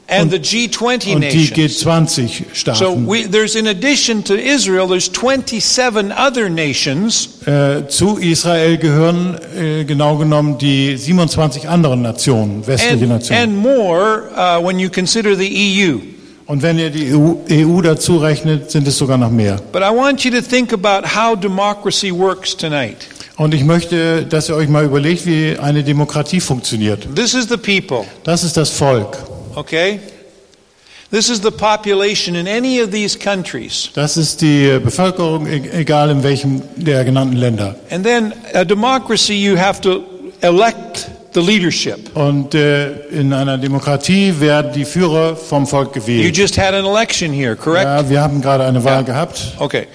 and the G twenty und die G zwanzig Staaten. So we, there's in addition to Israel, there's twenty-seven other nations. Äh, zu Israel gehören äh, genau genommen die siebenundzwanzig anderen Nationen, westliche and, Nationen. And more uh, when you consider the E U. Und wenn ihr die E U dazu rechnet, sind es sogar noch mehr. But I want you to think about how democracy works tonight. Und ich möchte, dass ihr euch mal überlegt, wie eine Demokratie funktioniert. This is the people. Das ist das Volk. Okay? This is the population in any of these countries. Das ist die Bevölkerung, egal in welchem der genannten Länder. And then a democracy, you have to elect the leadership. Und äh, in einer Demokratie werden die Führer vom Volk gewählt. You just had an election here, correct? Ja, wir haben gerade eine Wahl yeah. gehabt. Okay.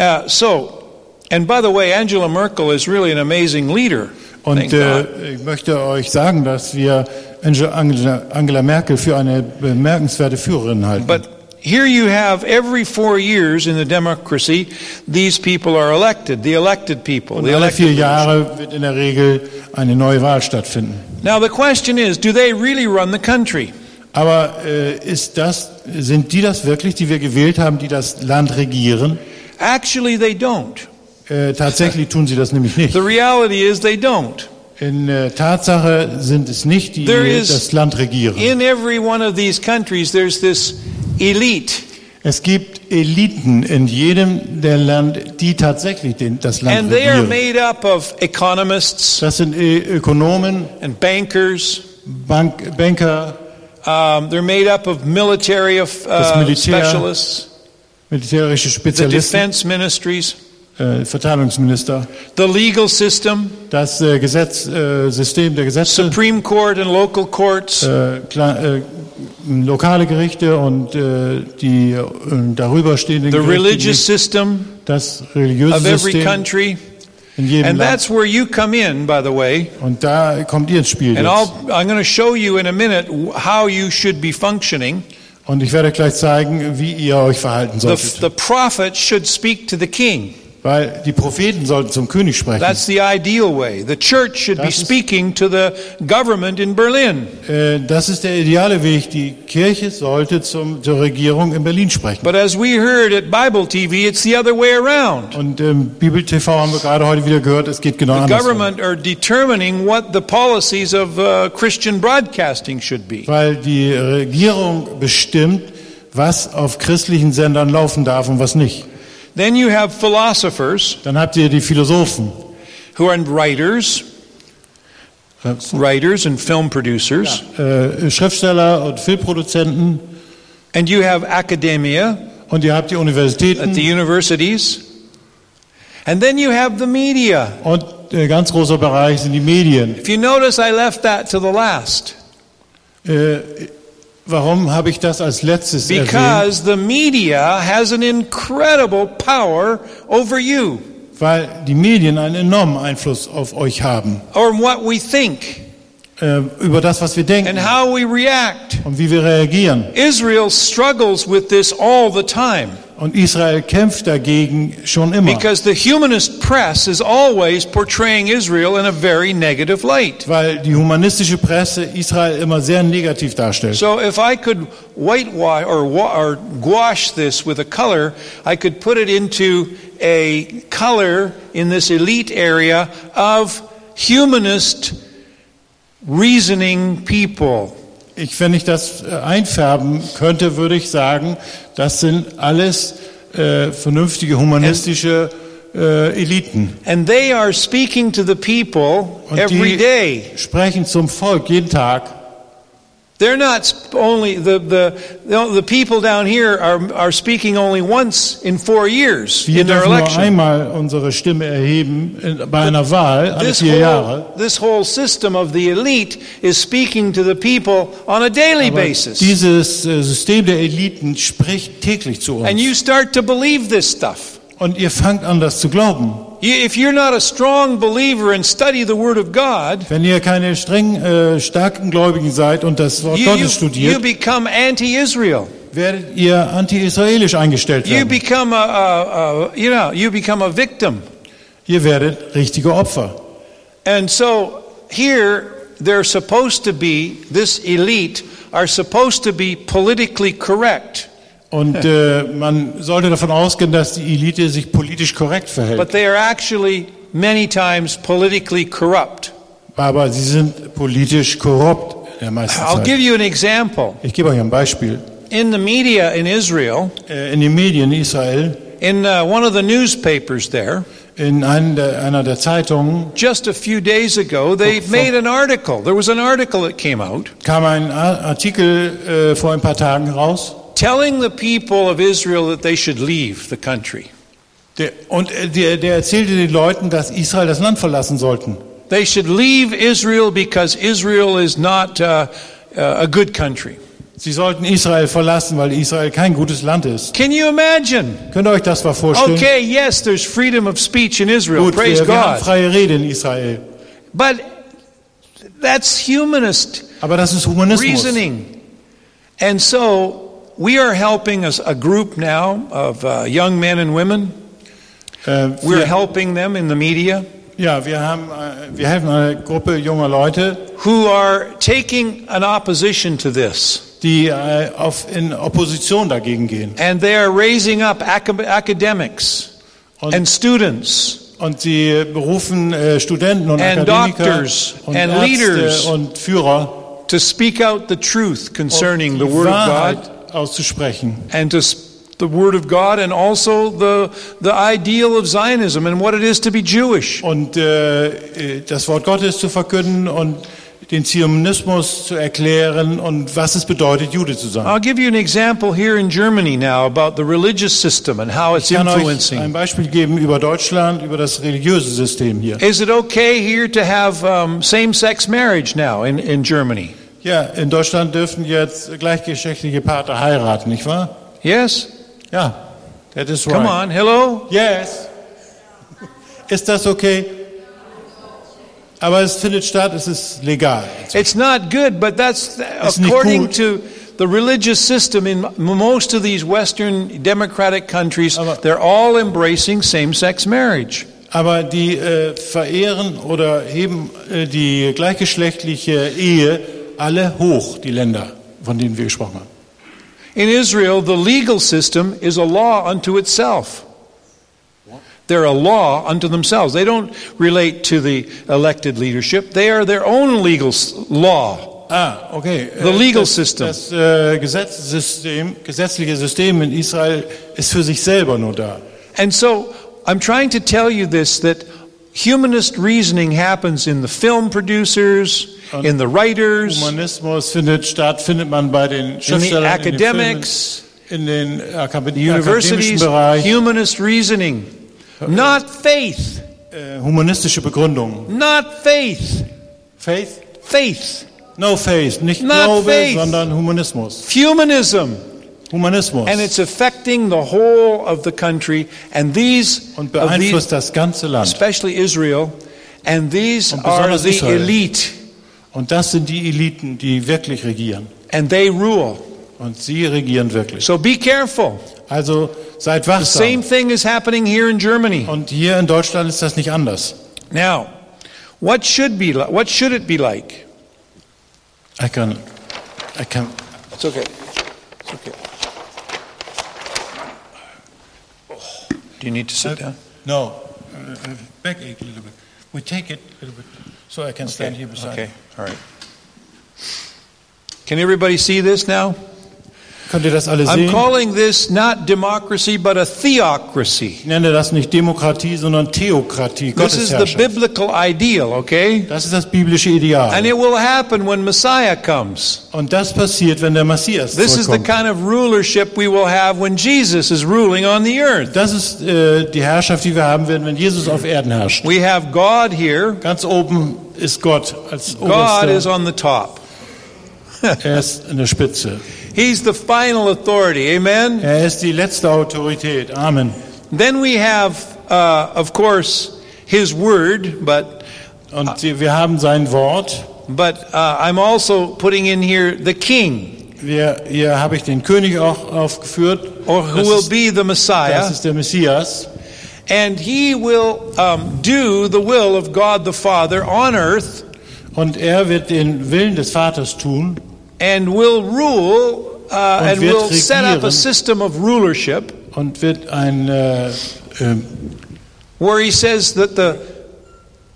Uh, so, and by the way, Angela Merkel is really an amazing leader. Und äh, ich möchte euch sagen, dass wir Angela, Angela Merkel für eine bemerkenswerte Führerin halten. But here you have every four years in the democracy, these people are elected, the elected people. Und the alle elected vier Jahre wird in der Regel eine neue Wahl stattfinden. Now the question is, do they really run the country? Aber äh, ist das, sind die das wirklich, die wir gewählt haben, die das Land regieren? Actually, they don't. Äh, tatsächlich tun sie das nämlich nicht. The reality is they don't. In äh, Tatsache sind es nicht die, die das Land regieren. In every one of these countries there's this elite. Es gibt Eliten in jedem der Land, die tatsächlich den, das Land and regieren. And they are made up of economists. Das sind Ö- Ökonomen and bankers, Bank, Banker. Um, they're made up of military of uh, Militär, specialists, militärische Spezialisten, the defense ministries. Verteidigungsminister, the legal system, das äh, Gesetz, äh, System der Gesetze, Supreme Court and local courts, äh, kla- äh, lokale Gerichte und äh, die äh, darüber stehenden Gerichte, the religious system, das religiöse System of every country, in jedem and Land. That's where you come in, by the way. Und da kommt ihr ins Spiel. And I'll, I'm going to show you in a minute how you should be functioning. Und ich werde gleich zeigen, wie ihr euch verhalten solltet. The, the prophet should speak to the king. Weil die Propheten sollten zum König sprechen. That's the ideal way. The church should be speaking to the government in Berlin. Äh, das ist der ideale Weg. Die Kirche sollte zum, zur Regierung in Berlin sprechen. But as we heard at Bible T V, it's the other way around. Und ähm, Bibel T V haben wir gerade heute wieder gehört, es geht genau andersrum. The government are determining what the policies of uh, Christian broadcasting should be. Weil die Regierung bestimmt, was auf christlichen Sendern laufen darf und was nicht. Then you have philosophers, dann habt ihr die Philosophen, who are writers, writers and film producers, ja, äh, Schriftsteller und Filmproduzenten. And you have academia, und ihr habt die Universitäten, at the universities, and then you have the media. Und äh, ganz großer Bereich sind die Medien. If you notice, I left that to the last. Äh, Warum habe ich das als letztes erwähnt? Because the media has an incredible power over you. Weil die Medien einen enormen Einfluss auf euch haben. Or what we think. Äh, über das, was wir denken. And how we react. Und wie wir reagieren. Israel struggles with this all the time. Und Israel kämpft dagegen schon immer. Because the humanist press is always portraying Israel in a very negative light. Weil die humanistische Presse Israel immer sehr negativ darstellt. So if I could whitewash or, or gouache this with a color, I could put it into a color in this elite area of humanist reasoning people. Ich, wenn ich das einfärben könnte, würde ich sagen, das sind alles äh, vernünftige humanistische äh, Eliten. And they are speaking to the people every day. Und die sprechen zum Volk jeden Tag. They're not only the the the people down here are are speaking only once in four years Wir in their election. Wir dürfen nur einmal unsere Stimme erheben in, bei einer Wahl alle vier whole, Jahre. This whole system of the elite is speaking to the people on a daily Aber basis. Dieses äh, System der Eliten spricht täglich zu uns. And you start to believe this stuff. Und ihr fangt an, das zu glauben. If you're not a strong believer and study the Word of God, wenn ihr keine streng äh, starken Gläubigen seid und das Wort you, Gottes studiert, you become anti-Israel. Werdet ihr anti-israelisch eingestellt werden. You become a, a, a, you know, you become a victim. Ihr werdet richtige Opfer. And so here they're supposed to be, this elite are supposed to be politically correct. Und äh, man sollte davon ausgehen, dass die Elite sich politisch korrekt verhält. But they are actually many times politically corrupt. Aber sie sind politisch korrupt in der meisten I'll Zeit. Give you an example. Ich gebe euch ein Beispiel. In the media in Israel, äh, in den Medien in Israel, in uh, one of the newspapers there, in einer, einer der Zeitungen, just a few days ago, they vor, made an article. There was an article that came out. Kam ein Artikel äh, vor ein paar Tagen raus. Telling the people of Israel that they should leave the country. Der, und der, der erzählte den Leuten, dass Israel das Land verlassen sollten. They should leave Israel because Israel is not uh, uh, a good country. Sie sollten Israel verlassen, weil Israel kein gutes Land ist. Can you imagine? Könnt ihr euch das mal vorstellen? Okay, yes, there's freedom of speech in Israel. Gut, Praise wir, God. Wir haben freie Rede in Israel. But that's humanist. Aber das ist Humanismus. Reasoning. And so we are helping as a group now of uh, young men and women. Uh, We're wir, helping them in the media. Ja, wir haben uh, wir helfen einer Gruppe junger Leute, who are taking an opposition to this. Die uh, auf in Opposition dagegen gehen. And they are raising up acad- academics und, and students. Und sie berufen uh, Studenten und and Akademiker doctors und and Ärzte leaders und Führer to speak out the truth concerning the word Wahrheit of God. Auszusprechen. And to the word of God and also the the ideal of Zionism and what it is to be Jewish. Und äh, das Wort Gottes zu verkünden und den Zionismus zu erklären und was es bedeutet, Jude zu sein. I'll give you an example here in Germany now about the religious system and how it's influencing. Ich kann euch ein Beispiel geben über Deutschland, über das religiöse System hier. Is it okay here to have um, same-sex marriage now in in Germany? Ja, in Deutschland dürfen jetzt gleichgeschlechtliche Paare heiraten, nicht wahr? Yes. Ja, that is right. Come on, hello? Yes. Ist das okay? Aber es findet statt, es ist legal. It's not good, but that's according to the religious system in most of these Western democratic countries, aber, they're all embracing same-sex marriage. Aber die äh, verehren oder heben äh, die gleichgeschlechtliche Ehe alle hoch, die Länder, von denen wir gesprochen haben. In Israel, the legal system is a law unto itself. They're a law unto themselves. They don't relate to the elected leadership. They are their own legal law. Ah, okay. The legal das, system. Das äh, Gesetzessystem, gesetzliche System in Israel ist für sich selber nur da. And so I'm trying to tell you this, that humanist reasoning happens in the film producers, Und in the writers, Humanismus findet statt, findet man bei den Schriftstellern, in the academics, in den, in den Akad- universities, Bereich. Humanist reasoning. Not faith. Uh, humanistische Begründung. Not faith. Faith? Faith. No faith. Nicht Not Glaube, faith. Sondern Humanismus. Humanism. Humanismus. And it's affecting the whole of the country. And these, Und beeinflusst these, das ganze Land. Especially Israel. And these are the Israel. Elite. Und das sind die Eliten, die wirklich regieren. And they rule. Und sie regieren wirklich. So be careful. Also seid wachsam. The same thing is happening here in Germany. Und hier in Deutschland ist das nicht anders. Now, what should be like? What should it be like? I can, I can. It's okay. It's okay. Do you need to sit uh, down? No, uh, backache a little bit. We take it a little bit, so I can okay. stand here beside. Okay. All right. Can everybody see this now? Könnt ihr das alle sehen? I'm calling this not democracy, but a theocracy. Ich nenne das nicht Demokratie, sondern Theokratie, Gottesherrschaft. This is the biblical ideal, okay? Das ist das biblische Ideal. And it will happen when Messiah comes. Und das passiert, wenn der Messias zurückkommt. This is the kind of rulership we will have when Jesus is ruling on the earth. Das ist äh, die Herrschaft, die wir haben werden, wenn Jesus auf Erden herrscht. We have God here. Ganz oben ist Gott als oberster. God is on the top. Er ist an der Spitze. He's the final authority. Amen. Er ist die letzte Autorität. Amen. Then we have, uh, of course, His Word, but und uh, wir haben sein Wort. But uh, I'm also putting in here the King. Wir, hier habe ich den König auch aufgeführt. Or who das will ist, be the Messiah? Das ist der Messias. And he will um, do the will of God the Father on earth. Und er wird den Willen des Vaters tun. And will rule uh, and will set up a system of rulership. Und wird ein, äh, äh, where he says that the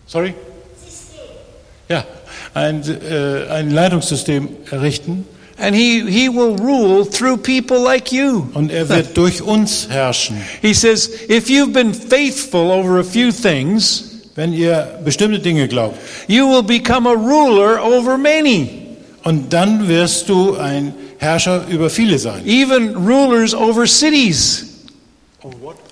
sorry, ja, ein äh, ein Leitungssystem errichten. And he he will rule through people like you. Und er wird durch uns herrschen. He says, if you've been faithful over a few things, wenn ihr bestimmte Dinge glaubt, you will become a ruler over many. Und dann wirst du ein Herrscher über viele sein. Even rulers over cities.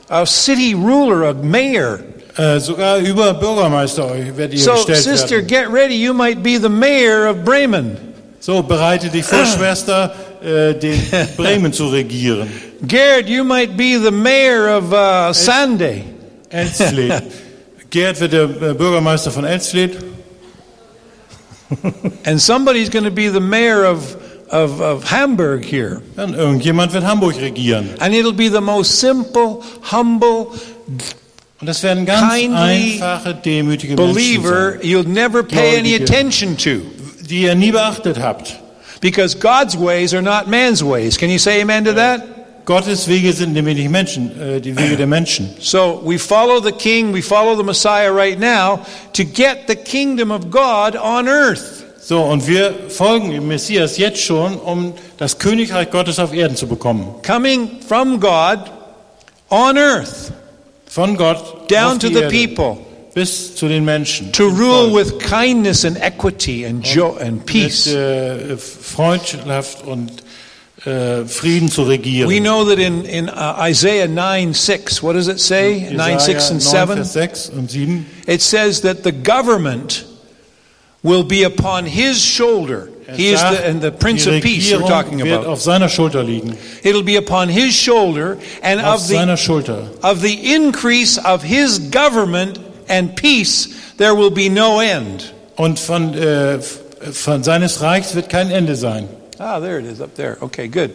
A city ruler, a mayor. Uh, sogar über Bürgermeister werdet ihr so, gestellt werden. So, sister, get ready, you might be the mayor of Bremen. So, bereite dich vor, Schwester, äh, den Bremen zu regieren. Gerd, you might be the mayor of uh, Sunday. Elsled. Gerd wird der Bürgermeister von Elsled. And somebody's going to be the mayor of of of Hamburg here. Und irgendjemand wird Hamburg regieren. And it'll be the most simple, humble, und das werden ganz einfache, demütige believer Menschen sein, you'll never pay any attention to, die ihr nie beachtet habt. Because God's ways are not man's ways. Can you say amen to that? Gottes Wege sind nämlich nicht Menschen, äh, die Wege der Menschen. So we follow the King, we follow the Messiah right now to get the kingdom of God on earth. So, und wir folgen dem Messias jetzt schon, um das Königreich Gottes auf Erden zu bekommen. Coming from God on earth, von Gott down auf to die the Erde, people, bis zu den Menschen. To rule with kindness and equity and joy and peace. Mit, äh, Freundschaft und Frieden zu regieren. We know that in in uh, Isaiah nine six, what does it say? nine six and seven. It says that the government will be upon his shoulder. He is the, and the Prince of Peace we're talking about. Auf seiner Schulter liegen. It'll be upon his shoulder, and auf of the Schulter. Of the increase of his government and peace there will be no end. Und von äh, von seines Reichs wird kein Ende sein. Ah, there it is up there. Okay, good.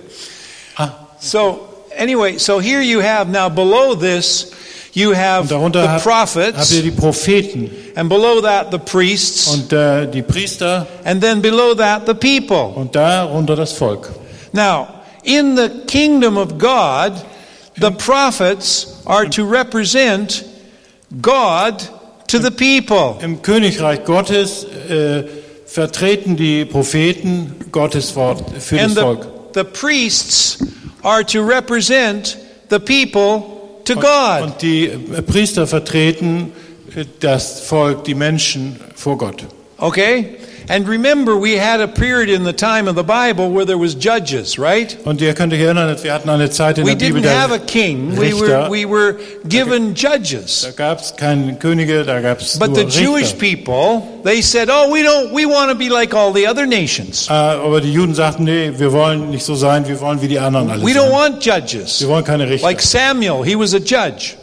Ah, okay. So anyway, so here you have now below this you have the hab, prophets. Habt ihr die Propheten. And below that the priests. Und äh, die Priester. And then below that the people. Und darunter das Volk. Now, in the kingdom of God, the prophets are to represent God to the people. Im Königreich Gottes äh, vertreten die Propheten Gottes Wort für das Volk. The priests are to represent the people to God. Und die Priester vertreten das Volk, die Menschen vor Gott. Okay? And remember, we had a period in the time of the Bible where there was judges, right? Und ihr könnt euch erinnern, wir hatten eine Zeit in der Bibel. We didn't have a king. We were, we were given judges. Da gab's keine Könige, da gab's nur Richter. But the Jewish people, they said, "Oh, we don't. We want to be like all the other nations." Aber die Juden sagten, nee, wir wollen nicht so sein. Wir wollen wie die anderen alle sein. We don't want judges. Wir wollen keine Richter. Like Samuel, he was a judge.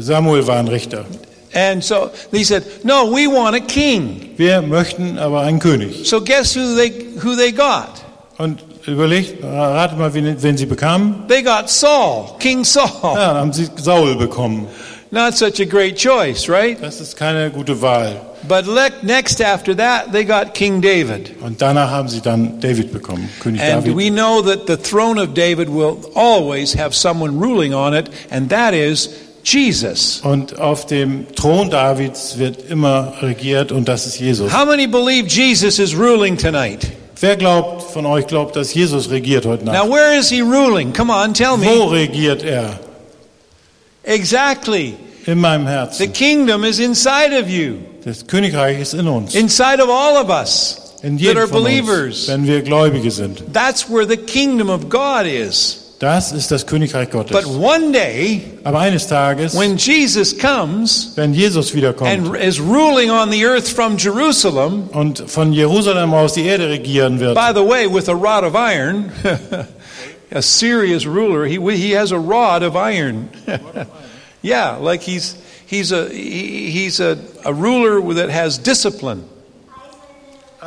Samuel war ein Richter. And so they said, "No, we want a king." Wir möchten aber einen König. So guess who they who they got? Und überlegt, ratet mal, wen, wen sie bekamen? They got Saul, King Saul. Ja, haben sie Saul bekommen. Not such a great choice, right? Das ist keine gute Wahl. But le- next after that, they got King David. Und danach haben sie dann David bekommen, König and David. And we know that the throne of David will always have someone ruling on it, and that is Jesus. Und auf dem Thron Davids wird immer regiert, und das ist Jesus. How many believe Jesus is ruling tonight? Wer glaubt von euch glaubt, dass Jesus regiert heute Nacht? Now where is he ruling? Come on, tell me. Wo regiert er? Exactly. In meinem Herzen. The kingdom is inside of you. Das Königreich ist in uns. Inside of all of us. In jedem von uns, wenn wir Gläubige sind. That's where the kingdom of God is. Das ist das Königreich Gottes. But one day, aber eines Tages, when Jesus comes, wenn Jesus wiederkommt, and is ruling on the earth from Jerusalem, und von Jerusalem aus die Erde regieren wird. By the way, with a rod of iron, a serious ruler. He he has a rod of iron. Yeah, like he's he's a he's a, a ruler that has discipline.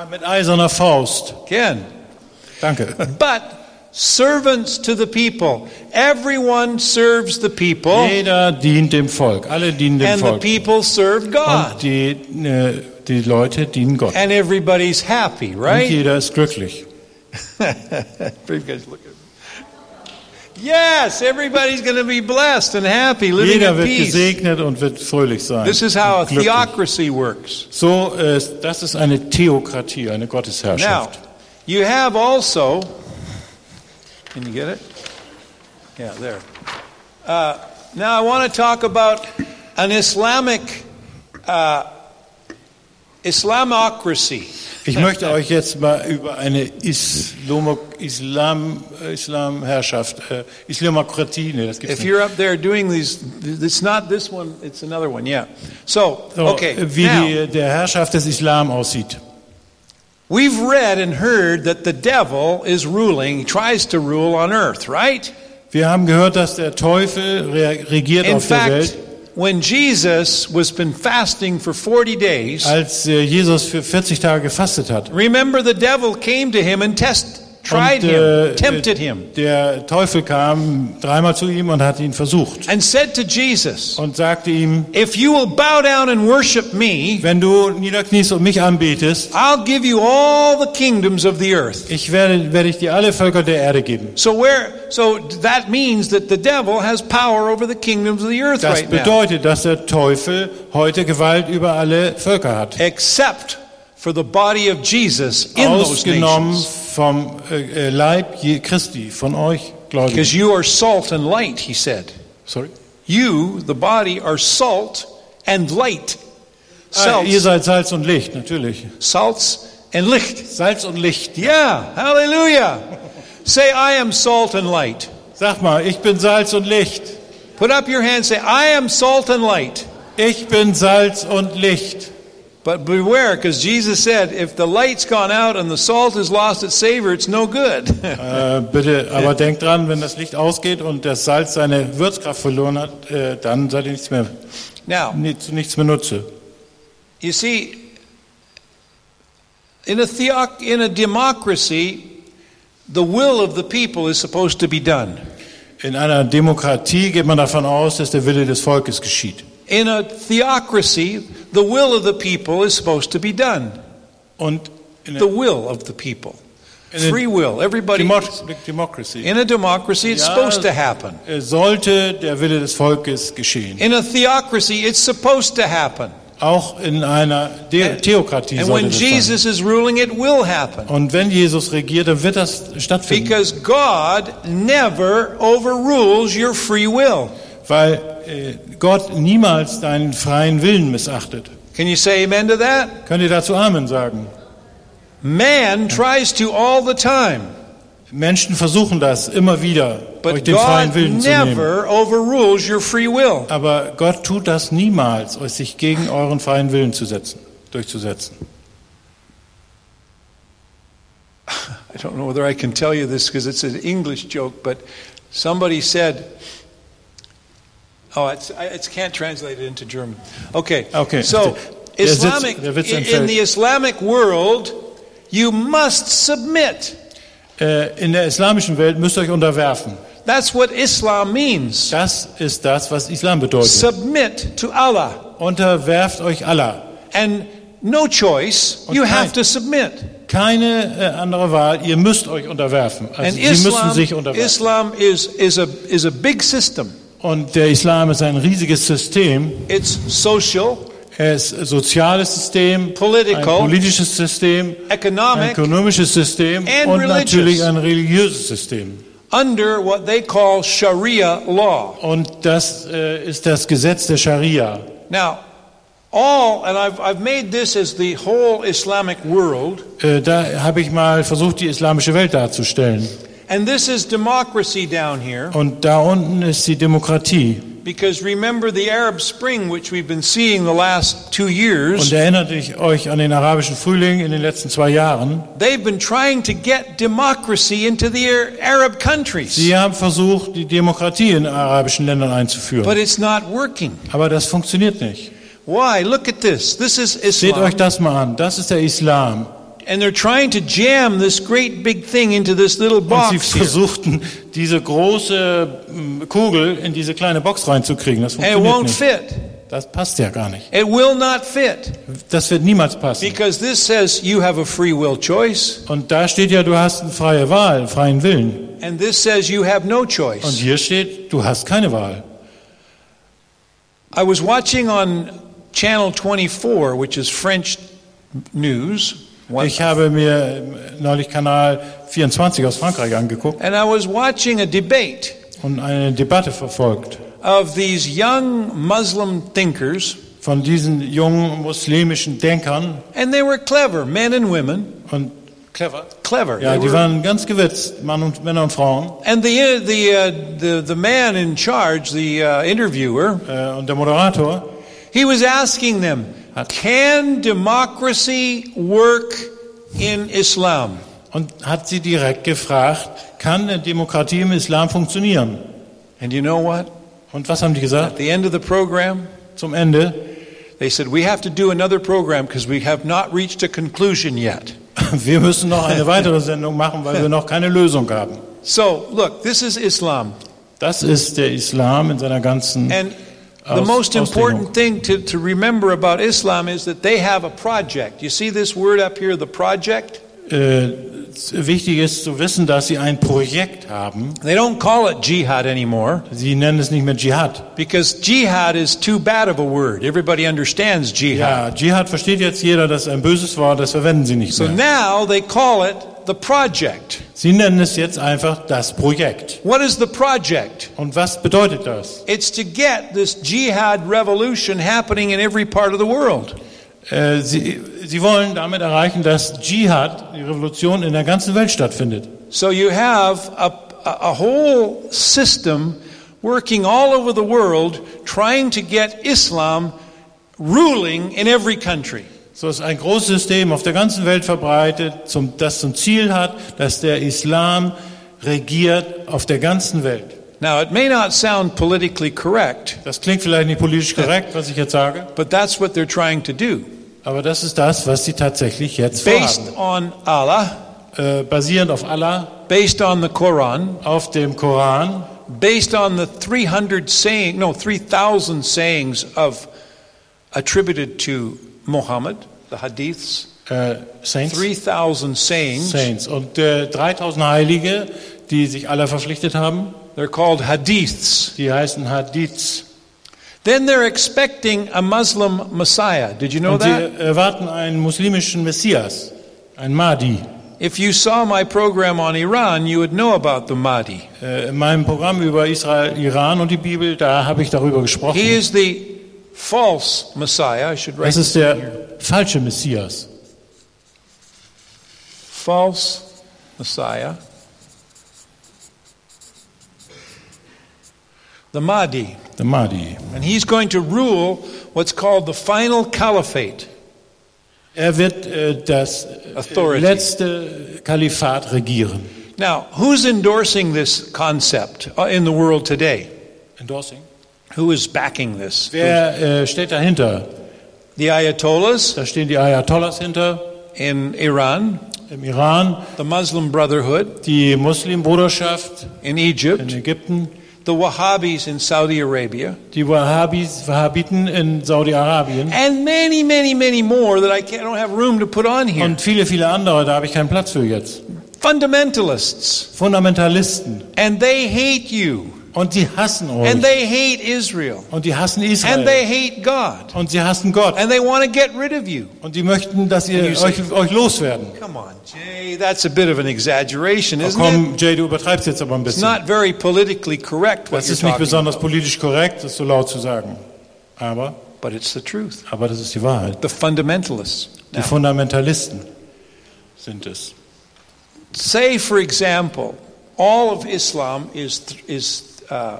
Mit eiserner Faust. Ken. Danke. But servants to the people. Everyone serves the people. Jeder dient dem Volk. Alle dienen dem and Volk. And the people serve God. Und die, äh, die Leute dienen Gott. And everybody's happy, right? Und jeder ist glücklich. Yes, everybody's going to be blessed and happy, living jeder in wird peace. Gesegnet und wird fröhlich sein. This is how a theocracy works. So, äh, das ist eine Theokratie, eine Gottesherrschaft. Now, you have also... Can you get it? Yeah, there. Uh, now I want to talk about an Islamic uh, Islamocracy. Ich möchte euch jetzt mal über eine Islam Islam Islamherrschaft äh, Islamokratie, ne, das gibt's nicht. If you're up there doing these, it's not this one, it's another one. Yeah. So, okay. So, wie now, die, der Herrschaft des Islam aussieht. We've read and heard that the devil is ruling, tries to rule on earth, right? Wir haben gehört, dass der Teufel regiert auf der Welt. In fact, when Jesus was been fasting for forty days, als Jesus für vierzig Tage gefastet hat. Remember, the devil came to him and test, tried und, äh, him, tempted him. Der Teufel kam dreimal zu ihm und hat ihn versucht. And said to Jesus, und sagte ihm, if you will bow down and worship me, wenn du niederkniest und mich anbetest, I'll give you all the kingdoms of the earth. Ich werde werde ich dir alle Völker der Erde geben. So where so that means that the devil has power over the kingdoms of the earth das right now. Das bedeutet, dass der Teufel heute Gewalt über alle Völker hat. Except for the body of Jesus in those nations. Vom äh, Leib Christi, von euch Gläubigen. Because you are salt and light, he said. Sorry? You, the body, are salt and light. Ah, ihr seid Salz und Licht, natürlich. Salz and Licht. Salz und Licht. Yeah, hallelujah. Say, I am salt and light. Sag mal, ich bin Salz und Licht. Put up your hand, say, I am salt and light. Ich bin Salz und Licht. But beware, because Jesus said, if the light's gone out and the salt is lost its savor, it's no good. uh, bitte, aber denkt dran, wenn das Licht ausgeht und das Salz seine Würzkraft verloren hat, äh, dann seid ihr nichts mehr, now, nichts, nichts mehr nutze. You see, in a, theoc- in a democracy, The will of the people is supposed to be done. In einer Demokratie geht man davon aus, dass der Wille des Volkes geschieht. In a theocracy, the will of the people is supposed to be done. Und in the will of the people. Free will, everybody. Democracy. In a democracy, it's ja, supposed to happen. Sollte der Wille des Volkes geschehen. In a theocracy, it's supposed to happen. Auch in einer De- Theokratie and sollte das Jesus sein. Is ruling, it will happen. Und wenn Jesus regiert, dann wird das stattfinden. Because God never overrules your free will. Weil äh, Gott niemals deinen freien Willen missachtet. Can you say amen to that? Könnt ihr dazu Amen sagen? Man tries to all the time. Menschen versuchen das immer wieder, euch den freien Willen zu nehmen. Aber Gott tut das niemals, euch sich gegen euren freien Willen zu setzen, durchzusetzen. I don't know whether I can tell you this because it's an English joke, but somebody said, oh, it's, it can't translate it into German. Okay. Okay. So, Islamic in the Islamic world, you must submit. In der islamischen Welt müsst ihr euch unterwerfen. That's what Islam means. Das ist das, was Islam bedeutet. Submit to Allah. Unterwerft euch Allah. And no choice, Und you kein, have to submit. Keine andere Wahl, ihr müsst euch unterwerfen. Also And sie Islam, müssen sich unterwerfen. Islam is is a is a big system. Und der Islam ist ein riesiges System. It's social. Es ist ein soziales System, Political, ein politisches System, economic, ein ökonomisches System und religious. Natürlich ein religiöses System. Under what they call Sharia law. Und das äh, ist das Gesetz der Scharia. Now, all and I've I've made this as the whole Islamic world. Äh, da habe ich mal versucht, die islamische Welt darzustellen. And this is democracy down here. Und da unten ist die Demokratie. Because remember the Arab Spring, which we've been seeing the last two years. Und erinnert euch an den arabischen Frühling in den letzten zwei Jahren. They've been trying to get democracy into the Arab countries. Sie haben versucht, die Demokratie in arabischen Ländern einzuführen. But it's not working. Aber das funktioniert nicht. Why? Look at this. This is Islam. Seht euch das mal an. Das ist der Islam. And they're trying to jam this great big thing into this little box. Und sie versuchten diese große Kugel in diese kleine Box reinzukriegen. Das funktioniert It won't nicht. Fit. Das passt ja gar nicht. It will not fit. Das wird niemals passen. Because this says you have a free will choice. Und da steht ja, du hast eine freie Wahl, einen freien Willen. And this says you have no choice. Und hier steht, du hast keine Wahl. I was watching on Channel twenty-four, which is French news. Ich habe mir neulich Kanal vierundzwanzig aus Frankreich angeguckt. And I was watching a debate. Und eine Debatte verfolgt. Of these young Muslim thinkers. Von diesen jungen muslimischen Denkern. And they were clever, men and women. Und clever. Clever. Ja, die waren ganz gewitzt, Mann und Männer und Frauen. And the the uh, the the man in charge, the uh, interviewer. Uh, und der Moderator. He was asking them. Can democracy work in Islam? Und hat sie direkt gefragt, kann eine Demokratie im Islam funktionieren? And you know what? Und was haben die gesagt? At the end of the program, zum Ende, they said we have to do another program because we have not reached a conclusion yet. Wir müssen noch eine weitere Sendung machen, weil wir noch keine Lösung haben. So, look, this is Islam. Das ist der Islam in seiner ganzen And The most important thing to, to remember about Islam is that they have a project. You see this word up here, the project? Äh, wichtig ist zu wissen, dass sie ein Projekt haben. They don't call it jihad anymore. Sie nennen es nicht mehr Jihad. Because jihad is too bad of a word. Everybody understands jihad. Ja, Jihad versteht jetzt jeder, das ist ein böses Wort, das verwenden sie nicht mehr. So now they call it the project. Sie nennen es jetzt einfach das Projekt. What is the project? Und was bedeutet das? It's to get this jihad revolution happening in every part of the world. Äh, sie, sie wollen damit erreichen, dass Jihad, die Revolution, in der ganzen Welt stattfindet. So you have a, a whole system working all over the world, trying to get Islam ruling in every country. So ist ein großes System auf der ganzen Welt verbreitet, zum, das zum Ziel hat, dass der Islam regiert auf der ganzen Welt. Now it may not sound politically correct. Das klingt vielleicht nicht politisch korrekt, was ich jetzt sage. But that's what they're trying to do. Aber das ist das, was sie tatsächlich jetzt vorhaben. Based on Allah. äh, basierend auf Allah, based on the Quran, auf dem Koran, based on the three hundred saying, no, three thousand sayings of attributed to Muhammad, the Hadiths, äh, Saints, three thousand sayings, Saints und äh, dreitausend Heilige, die sich Allah verpflichtet haben. They're called Hadiths. Die heißen Hadiths. Then they're expecting a Muslim Messiah. Did you know und that? Sie erwarten einen muslimischen Messias, einen Mahdi. If you saw my program on Iran, you would know about the Mahdi. Äh, in meinem Programm über Israel, Iran und die Bibel, da habe ich darüber gesprochen. He is the false Messiah. I should write das ist der falsche Messias. False Messiah. The Mahdi. The Mahdi. And he's going to rule what's called the final caliphate. Er wird äh, das Authority. letzte Kalifat regieren. Now, who's endorsing this concept in the world today? Endorsing? Who is backing this? Wer äh, steht dahinter? The Ayatollahs. Da stehen die Ayatollahs hinter. In Iran. Im Iran. The Muslim Brotherhood. Die Muslimbruderschaft. In Egypt. In Ägypten. The Wahhabis in Saudi Arabia, die Wahhabis, Wahhabiten in Saudi-Arabien, and many, many, many more that I can't, don't have room to put on here. Und viele, viele andere, da habe ich keinen Platz für jetzt. Fundamentalists, Fundamentalisten, and they hate you. Und die hassen euch. And they hate Israel. Und die hassen Israel. And they hate God. Und sie hassen Gott. And they want to get rid of you. Und die möchten, dass ihr euch, say, euch loswerden. Come on, Jay, that's a bit of an exaggeration, isn't oh, komm, it? Jay, du übertreibst jetzt aber ein bisschen. It's not very politically correct what das you're talking about. Das ist nicht besonders politisch korrekt, das so laut zu sagen. Aber, But it's the truth. aber das ist die Wahrheit. The fundamentalists. Die Now. Fundamentalisten sind es. Say, for example, all of Islam is th- is Uh,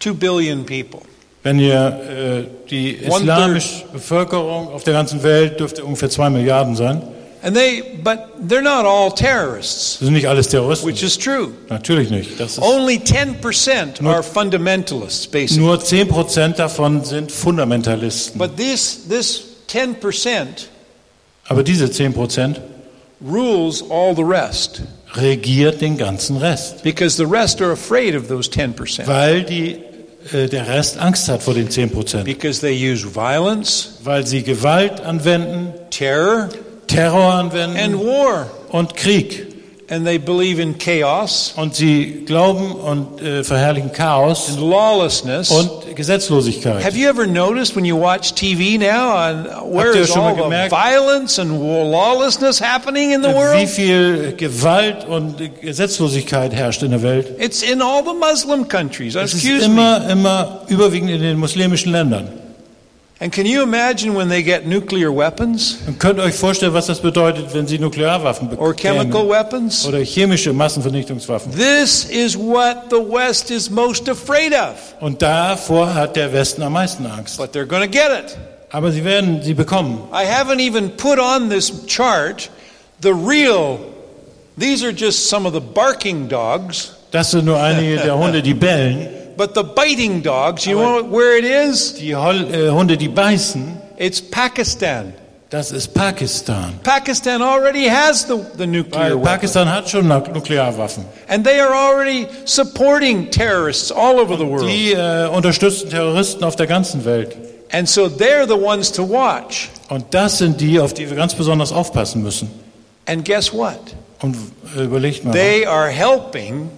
two billion people. Wenn ihr äh, die islamische Bevölkerung auf der ganzen Welt dürfte ungefähr zwei Milliarden sein. And they, but they're not all terrorists. Das sind nicht alles Terroristen. Which is true. Natürlich nicht. Das ist Only ten percent nur, are fundamentalists, basically. Nur zehn Prozent davon sind Fundamentalisten. But this, this ten percent Aber diese zehn Prozent rules all the rest. Regiert den ganzen Rest. Because the rest are afraid of those ten percent. Weil die, äh, der Rest Angst hat vor den zehn Prozent. Because they use violence, weil sie Gewalt anwenden, terror, Terror anwenden and war. Und Krieg. And they believe in chaos, und sie glauben und äh, verherrlichen Chaos and lawlessness. Und Gesetzlosigkeit. Have you ever noticed when you watch T V now on where is all the violence and lawlessness happening in the world? Wie viel Gewalt und Gesetzlosigkeit herrscht in der Welt? It's in all the Muslim countries. Es ist immer, immer überwiegend in den muslimischen Ländern. And can you imagine when they get nuclear weapons? Und könnt ihr euch vorstellen, was das bedeutet, wenn sie Nuklearwaffen bekommen? Or chemical weapons? Oder chemische Massenvernichtungswaffen? This is what the West is most afraid of. Und davor hat der Westen am meisten Angst. But they're going to get it. Aber sie werden sie bekommen. I haven't even put on this chart the real. These are just some of the barking dogs. Das sind nur einige der Hunde, die bellen. But the biting dogs, you know where it is? Die Hunde, die beißen. It's Pakistan. Das ist Pakistan. Pakistan already has the, the nuclear weapons. Pakistan hat schon Nuklearwaffen. And they are already supporting terrorists all over the world. Die äh, unterstützen Terroristen auf der ganzen Welt. And so they're the ones to watch. Und das sind die, auf die wir ganz besonders aufpassen müssen. And guess what? Und überlegt mal. They are helping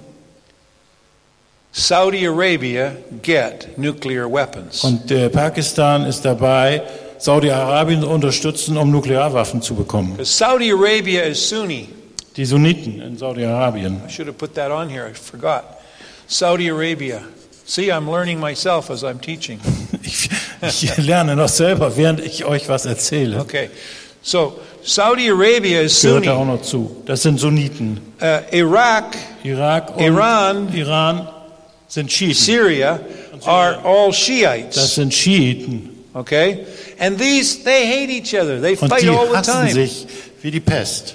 Saudi Arabia get nuclear weapons. Und äh, Pakistan ist dabei, Saudi-Arabien zu unterstützen, um Nuklearwaffen zu bekommen. Saudi Arabia is Sunni. Die Sunniten in Saudi-Arabien. I should have put that on here. I forgot. Saudi Arabia. See, I'm learning myself as I'm teaching. ich, ich lerne noch selber, während ich euch was erzähle. Okay. So, Saudi Arabia is Sunni. Gehört da auch noch zu. Das sind Sunniten. Uh, Irak, Irak und Iran, Iran sind Schiiten. Syria are all Shiites. Das sind Schiiten. Okay? And these, they hate each other. They fight die all the time. Hassen sich wie die Pest.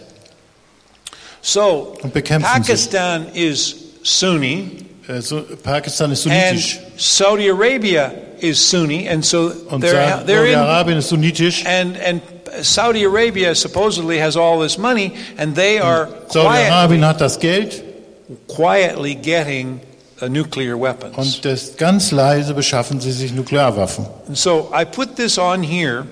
So, und bekämpfen Pakistan sich. Is Sunni. Also, Pakistan ist sunnitisch. And Saudi Arabia is Sunni and so und they're, they're in, Saudi-Arabien ist sunnitisch. And, and Saudi Arabia supposedly has all this money and they are Saudi-Arabien hat das Geld. Quietly getting a nuclear weapons. Und das ganz leise beschaffen sie sich Nuklearwaffen. And so I put this on here.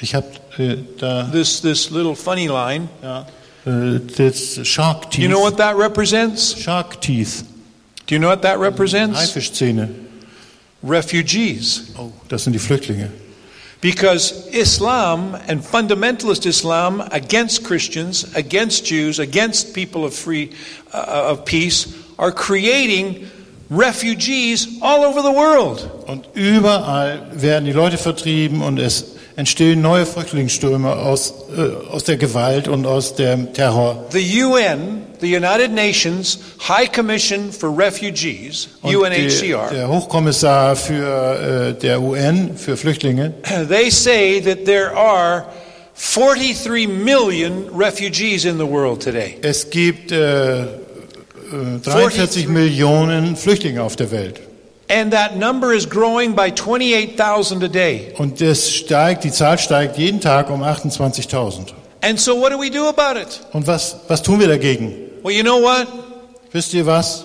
Ich habe äh, da this this little funny line. Ja. Äh, das Shark Teeth. You know what that represents? Shark Teeth. Do you know what that represents? Haifischzähne. Refugees. Oh, das sind die Flüchtlinge. Because Islam and fundamentalist Islam against Christians, against Jews, against people of free uh, of peace are creating refugees all over the world. Und überall werden die Leute vertrieben und es entstehen neue Flüchtlingsströme aus äh, aus der Gewalt und aus dem Terror. The U N, the United Nations High Commission for Refugees, und U N H C R. Die, der Hochkommissar für äh, der U N für Flüchtlinge. They say that there are forty-three million refugees in the world today. Es gibt äh, äh, dreiundvierzig Millionen Flüchtlinge auf der Welt. And that number is growing by twenty-eight thousand a day. Und es steigt, die Zahl steigt jeden Tag um achtundzwanzigtausend. And so what do we do about it? Und was was tun wir dagegen? Well, you know what? Wisst ihr was?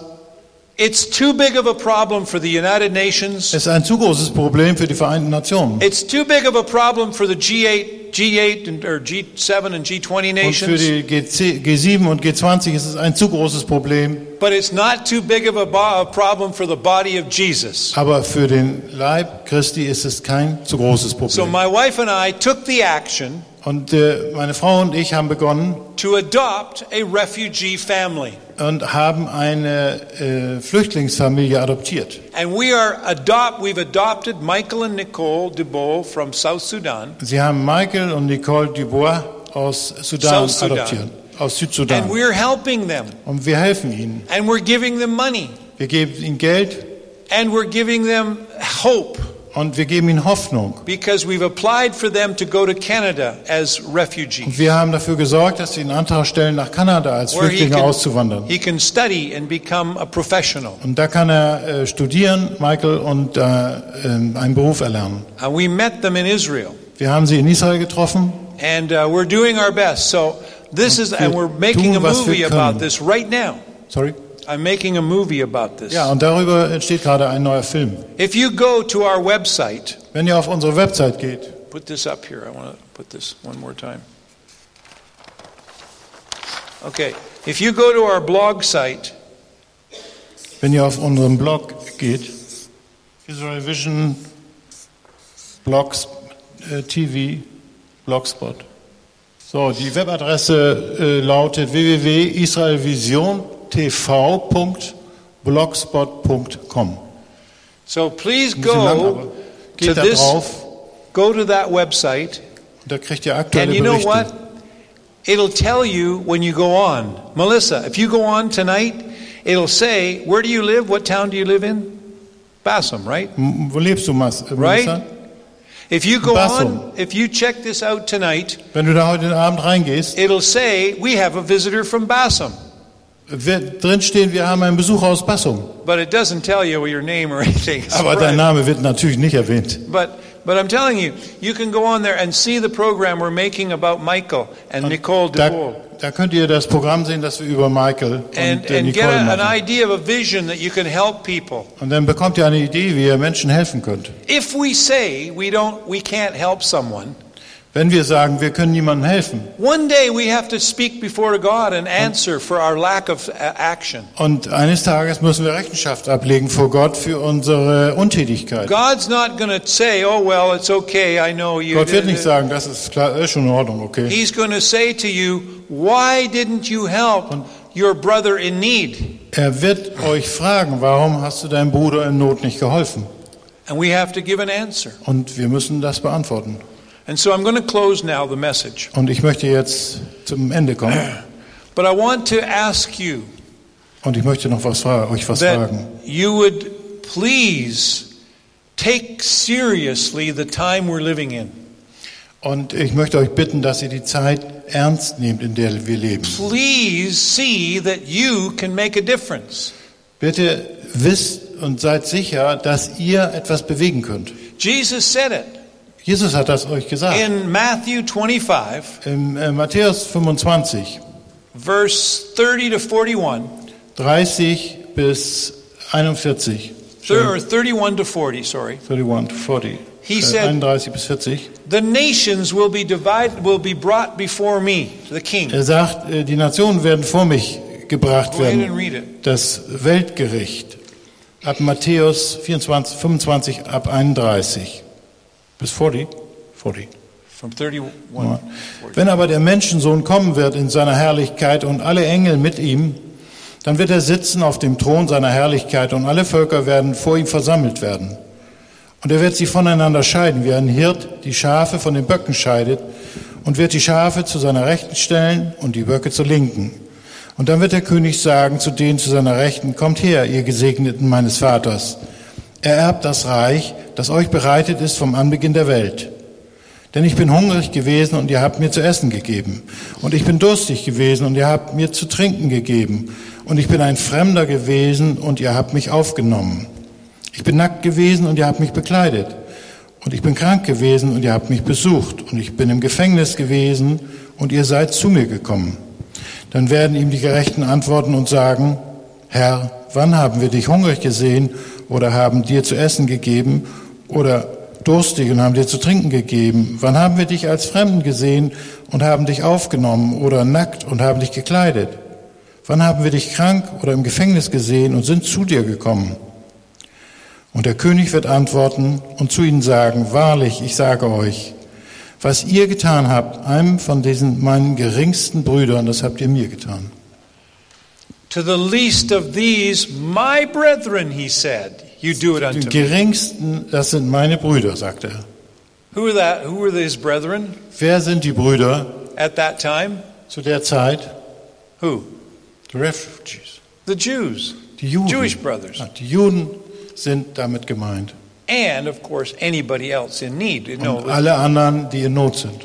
It's too big of a problem for the United Nations. Es ist ein zu großes Problem für die Vereinten Nationen. It's too big of a problem for the G eight, G eight and or G seven and G twenty nations. Und für die G sieben und G zwanzig ist es ein zu großes Problem. But it's not too big of a bo- problem for the body of Jesus. Aber für den Leib Christi ist es kein zu großes Problem. So my wife and I took the action. Und äh, meine Frau und ich haben begonnen to adopt a refugee family. Und haben eine äh, Flüchtlingsfamilie adoptiert. And we are adopt we've adopted Michael and Nicole Dubois from South Sudan. Sie haben Michael und Nicole Dubois aus Sudan, Sudan. adoptiert, aus Südsudan. And we're helping them. Und wir helfen ihnen. And we're giving them money. Wir geben ihnen Geld. And we're giving them hope. Und wir geben ihnen Hoffnung. Because we've applied for them to go to Canada as refugees. Und wir haben dafür gesorgt, dass sie einen Antrag stellen, nach Kanada als Flüchtlinge he can, auszuwandern. He can study and become a professional. Und da kann er äh, studieren, Michael, und äh, einen Beruf erlernen. And we met them in Israel. Wir haben sie in Israel getroffen. And uh, we're doing our best. So this is and we're making tun, a movie about this right now. Sorry. I'm making a movie about this. Ja, und darüber entsteht gerade ein neuer Film. If you go to our website, wenn ihr auf unsere Website geht, put this up here. I want to put this one more time. Okay, if you go to our blog site, wenn ihr auf unseren Blog geht, Israel Vision Blogs äh, T V Blogspot. So, die Webadresse äh, lautet w w w dot israel vision dot t v dot blogspot dot com. So please go to this drauf. Go to that website. Da kriegt ihr aktuelle and you Berichte. Know what? It'll tell you when you go on. Melissa, if you go on tonight, it'll say, where do you live? What town do you live in? Bassam, right? M- wo lebst du, Mas- Melissa? Right? If you go on, if you check this out tonight, wenn du da heute Abend reingehst, it'll say we have a visitor from Bassam. Wir, drin stehen, wir haben einen Besuch aus Bassum. But it doesn't tell you your name or anything. Aber dein Name wird natürlich nicht erwähnt. But but I'm telling you, you can go on there and see the program we're making about Michael and und Nicole Dubois. Da, da könnt ihr das Programm sehen, das wir über Michael und and, and Nicole get a, machen. An idea of a vision that you can help people. Und dann bekommt ihr eine Idee, wie ihr Menschen helfen könnt. If we say we don't, we can't help someone. Wenn wir sagen, wir können niemandem helfen. One day we have to speak before God and answer for our lack of action. Und eines Tages müssen wir Rechenschaft ablegen vor Gott für unsere Untätigkeit. God's not going to say, oh well, it's okay, I know you. Gott wird nicht sagen, das ist klar, ist schon in Ordnung, okay. He's going to say to you, why didn't you help your brother in need? Er wird euch fragen, warum hast du deinem Bruder in Not nicht geholfen? And we have to give an answer. Und wir müssen das beantworten. And so I'm going to close now the message. Und ich möchte jetzt zum Ende kommen. But I want to ask you. Und ich möchte noch was fra- euch was that fragen. You would please take seriously the time we're living in. Und ich möchte euch bitten, dass ihr die Zeit ernst nehmt, in der wir leben. Please see that you can make a difference. Bitte wisst und seid sicher, dass ihr etwas bewegen könnt. Jesus said it. Jesus hat das euch gesagt. In Matthew twenty-five, in äh, Matthäus fünfundzwanzig, Verse thirty to forty-one, dreißig bis einundvierzig. Or thirty-one to forty, sorry. thirty-one to forty. He said, the nations will be divided, will be brought before me, the king. Er sagt, die Nationen werden vor mich gebracht werden. Das Weltgericht. Ab Matthäus vierundzwanzig, fünfundzwanzig, ab einunddreißig. Bis vierzig. vierzig. From thirty-one. Wenn aber der Menschensohn kommen wird in seiner Herrlichkeit und alle Engel mit ihm, dann wird er sitzen auf dem Thron seiner Herrlichkeit und alle Völker werden vor ihm versammelt werden. Und er wird sie voneinander scheiden, wie ein Hirt die Schafe von den Böcken scheidet, und wird die Schafe zu seiner Rechten stellen und die Böcke zur Linken. Und dann wird der König sagen zu denen zu seiner Rechten, kommt her, ihr Gesegneten meines Vaters. Er erbt das Reich, das euch bereitet ist vom Anbeginn der Welt. Denn ich bin hungrig gewesen und ihr habt mir zu essen gegeben. Und ich bin durstig gewesen und ihr habt mir zu trinken gegeben. Und ich bin ein Fremder gewesen und ihr habt mich aufgenommen. Ich bin nackt gewesen und ihr habt mich bekleidet. Und ich bin krank gewesen und ihr habt mich besucht. Und ich bin im Gefängnis gewesen und ihr seid zu mir gekommen. Dann werden ihm die Gerechten antworten und sagen, Herr, wann haben wir dich hungrig gesehen oder haben dir zu essen gegeben oder durstig und haben dir zu trinken gegeben? Wann haben wir dich als Fremden gesehen und haben dich aufgenommen oder nackt und haben dich gekleidet? Wann haben wir dich krank oder im Gefängnis gesehen und sind zu dir gekommen? Und der König wird antworten und zu ihnen sagen, wahrlich, ich sage euch, was ihr getan habt, einem von diesen meinen geringsten Brüdern, das habt ihr mir getan. To the least of these, my brethren, he said, you do it unto me. Die geringsten, das sind meine Brüder, sagt er. Who are that? Who are these brethren? Wer sind die Brüder? At that time? Zu der Zeit? Who? The refugees. The Jews. Die Juden. Jewish brothers. Die Juden sind damit gemeint. And of course anybody else in need. You know, und alle anderen, die in Not sind.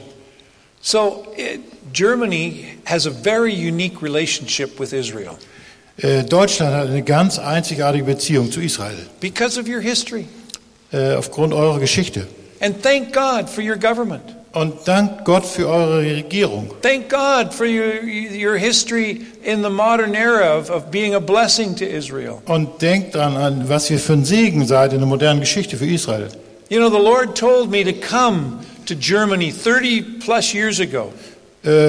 So it, Germany has a very unique relationship with Israel. Deutschland hat eine ganz einzigartige Beziehung zu Israel. Because of your history. Aufgrund eurer Geschichte. And thank God for your government. Und dank Gott für eure Regierung. Thank God for your your history in the modern era of, of being a blessing to Israel. Und denkt dran an, was ihr für ein Segen seid in der modernen Geschichte für Israel. You know, the Lord told me to come to Germany thirty plus years ago.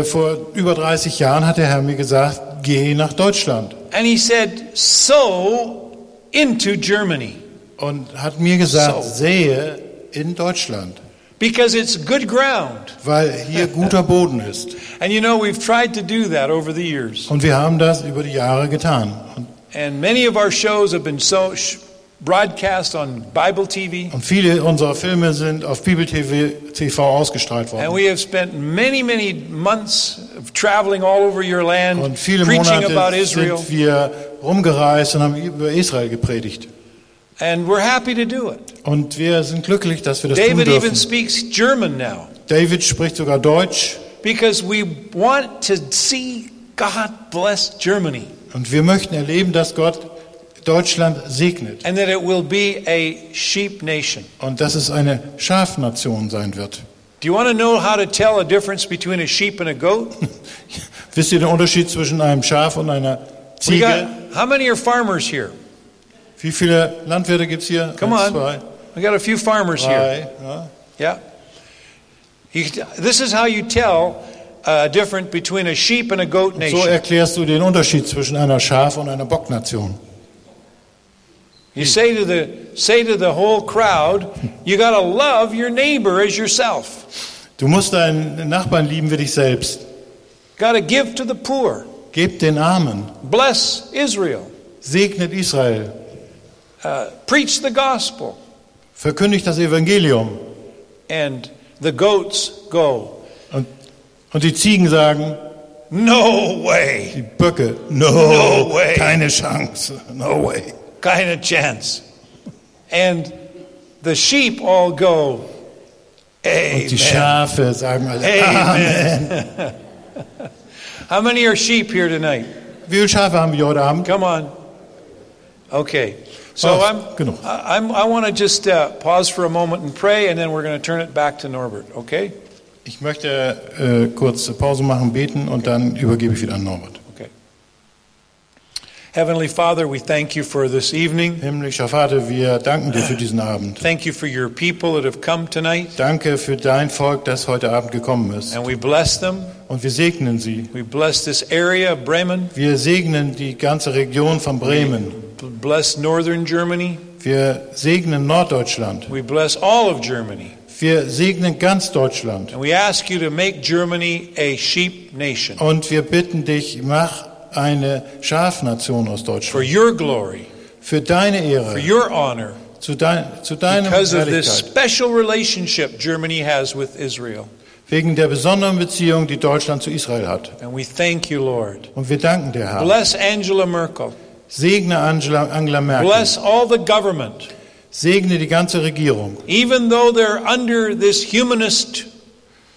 Vor über dreißig Jahren hat der Herr mir gesagt, geh nach Deutschland. And he said, sow into Germany. Und hat mir gesagt, so. Sähe in Deutschland. Because it's good ground. Weil hier guter Boden ist. And you know, we've tried to do that over the years. Und wir haben das über die Jahre getan. And many of our shows have been so broadcast on Bibel T V. Und viele unserer Filme sind auf Bibel T V ausgestrahlt worden. And we have spent many, many months traveling all over your land, und viele preaching Monate about Israel. Sind wir rumgereist und haben über Israel gepredigt. And we're happy to do it. Und wir sind glücklich, dass wir das tun dürfen. David even speaks German now. David spricht sogar Deutsch. Because we want to see God bless Germany. Und wir möchten erleben, dass Gott Deutschland segnet. And that it will be a sheep nation. Und dass es eine Schafnation sein wird. Do you want to know how to tell a difference between a sheep and a goat? Wisst ihr den Unterschied zwischen einem Schaf und einer Ziege? We got, how many are farmers here? Wie viele Landwirte gibt's hier? Come on. Zwei. We got a few farmers Drei. Here. Ja. Yeah. You, this is how you tell a uh, difference between a sheep and a goat nation. Und so erklärst du den Unterschied zwischen einer Schaf- und einer Bocknation. You say to the say to the whole crowd, you got to love your neighbor as yourself. Du musst deinen Nachbarn lieben wie dich selbst. Got to give to the poor. Gib den Armen. Bless Israel. Segnet Israel. Uh, preach the gospel. Verkündigt das Evangelium. And the goats go. Und, und die Ziegen sagen, no way. Die Böcke, no, no way. Keine Chance, no way. Keine Chance. And the sheep all go, amen. Und die Schafe sagen alle, amen. Amen. How many are sheep here tonight? Wie viele Schafe haben wir heute Abend? Come on. Okay. So ah, I'm, genau. I'm, I want to just uh, pause for a moment and pray, and then we're going to turn it back to Norbert. Okay? Ich möchte äh, kurz Pause machen, beten und okay. dann übergebe ich wieder an Norbert. Okay. Heavenly Father, we thank you for this evening. Himmlischer Vater, wir danken dir für diesen Abend. Thank you for your people that have come tonight. Danke für dein Volk, das heute Abend gekommen ist. And we bless them. Und wir segnen sie. We bless this area of Bremen. Wir segnen die ganze Region von Bremen. Bless northern Germany. Wir segnen Norddeutschland. We bless all of Germany. Wir segnen ganz Deutschland. And we ask you to make Germany a sheep nation. Und wir bitten dich, mach eine Schafnation aus Deutschland. For your glory. Für deine Ehre. For your honor. Zu, dein, zu deinem Because of this special relationship Germany has with Israel. Wegen der besonderen Beziehung, die Deutschland zu Israel hat. And we thank you, Lord. Und wir danken dir, Herr. Bless Angela Merkel. Segne Angela, Angela Merkel. Bless all the government. Segne die ganze Regierung. Even though they're under this humanist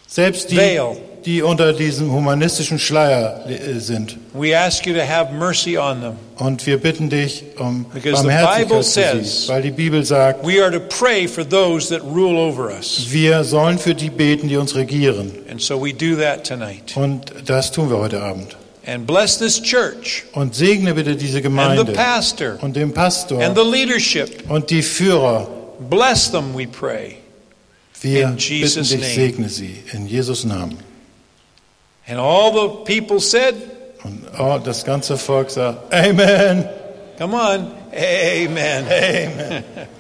Selbst die, veil, die unter diesem humanistischen Schleier sind. We ask you to have mercy on them. Und wir bitten dich um Because Barmherzigkeit für sie, weil die Bibel sagt, we are to pray for those that rule over us. Wir sollen für die beten, die uns regieren. And so we do that tonight. Und das tun wir heute Abend. And bless this church. Und segne bitte diese Gemeinde. And the pastor. Und den Pastor. And the leadership. Und die Führer. Bless them, we pray. Wir in Jesus' bitten dich, segne sie in Jesus' Namen. And all the people said. Und oh, das ganze Volk sagt, Amen. Come on, Amen, Amen.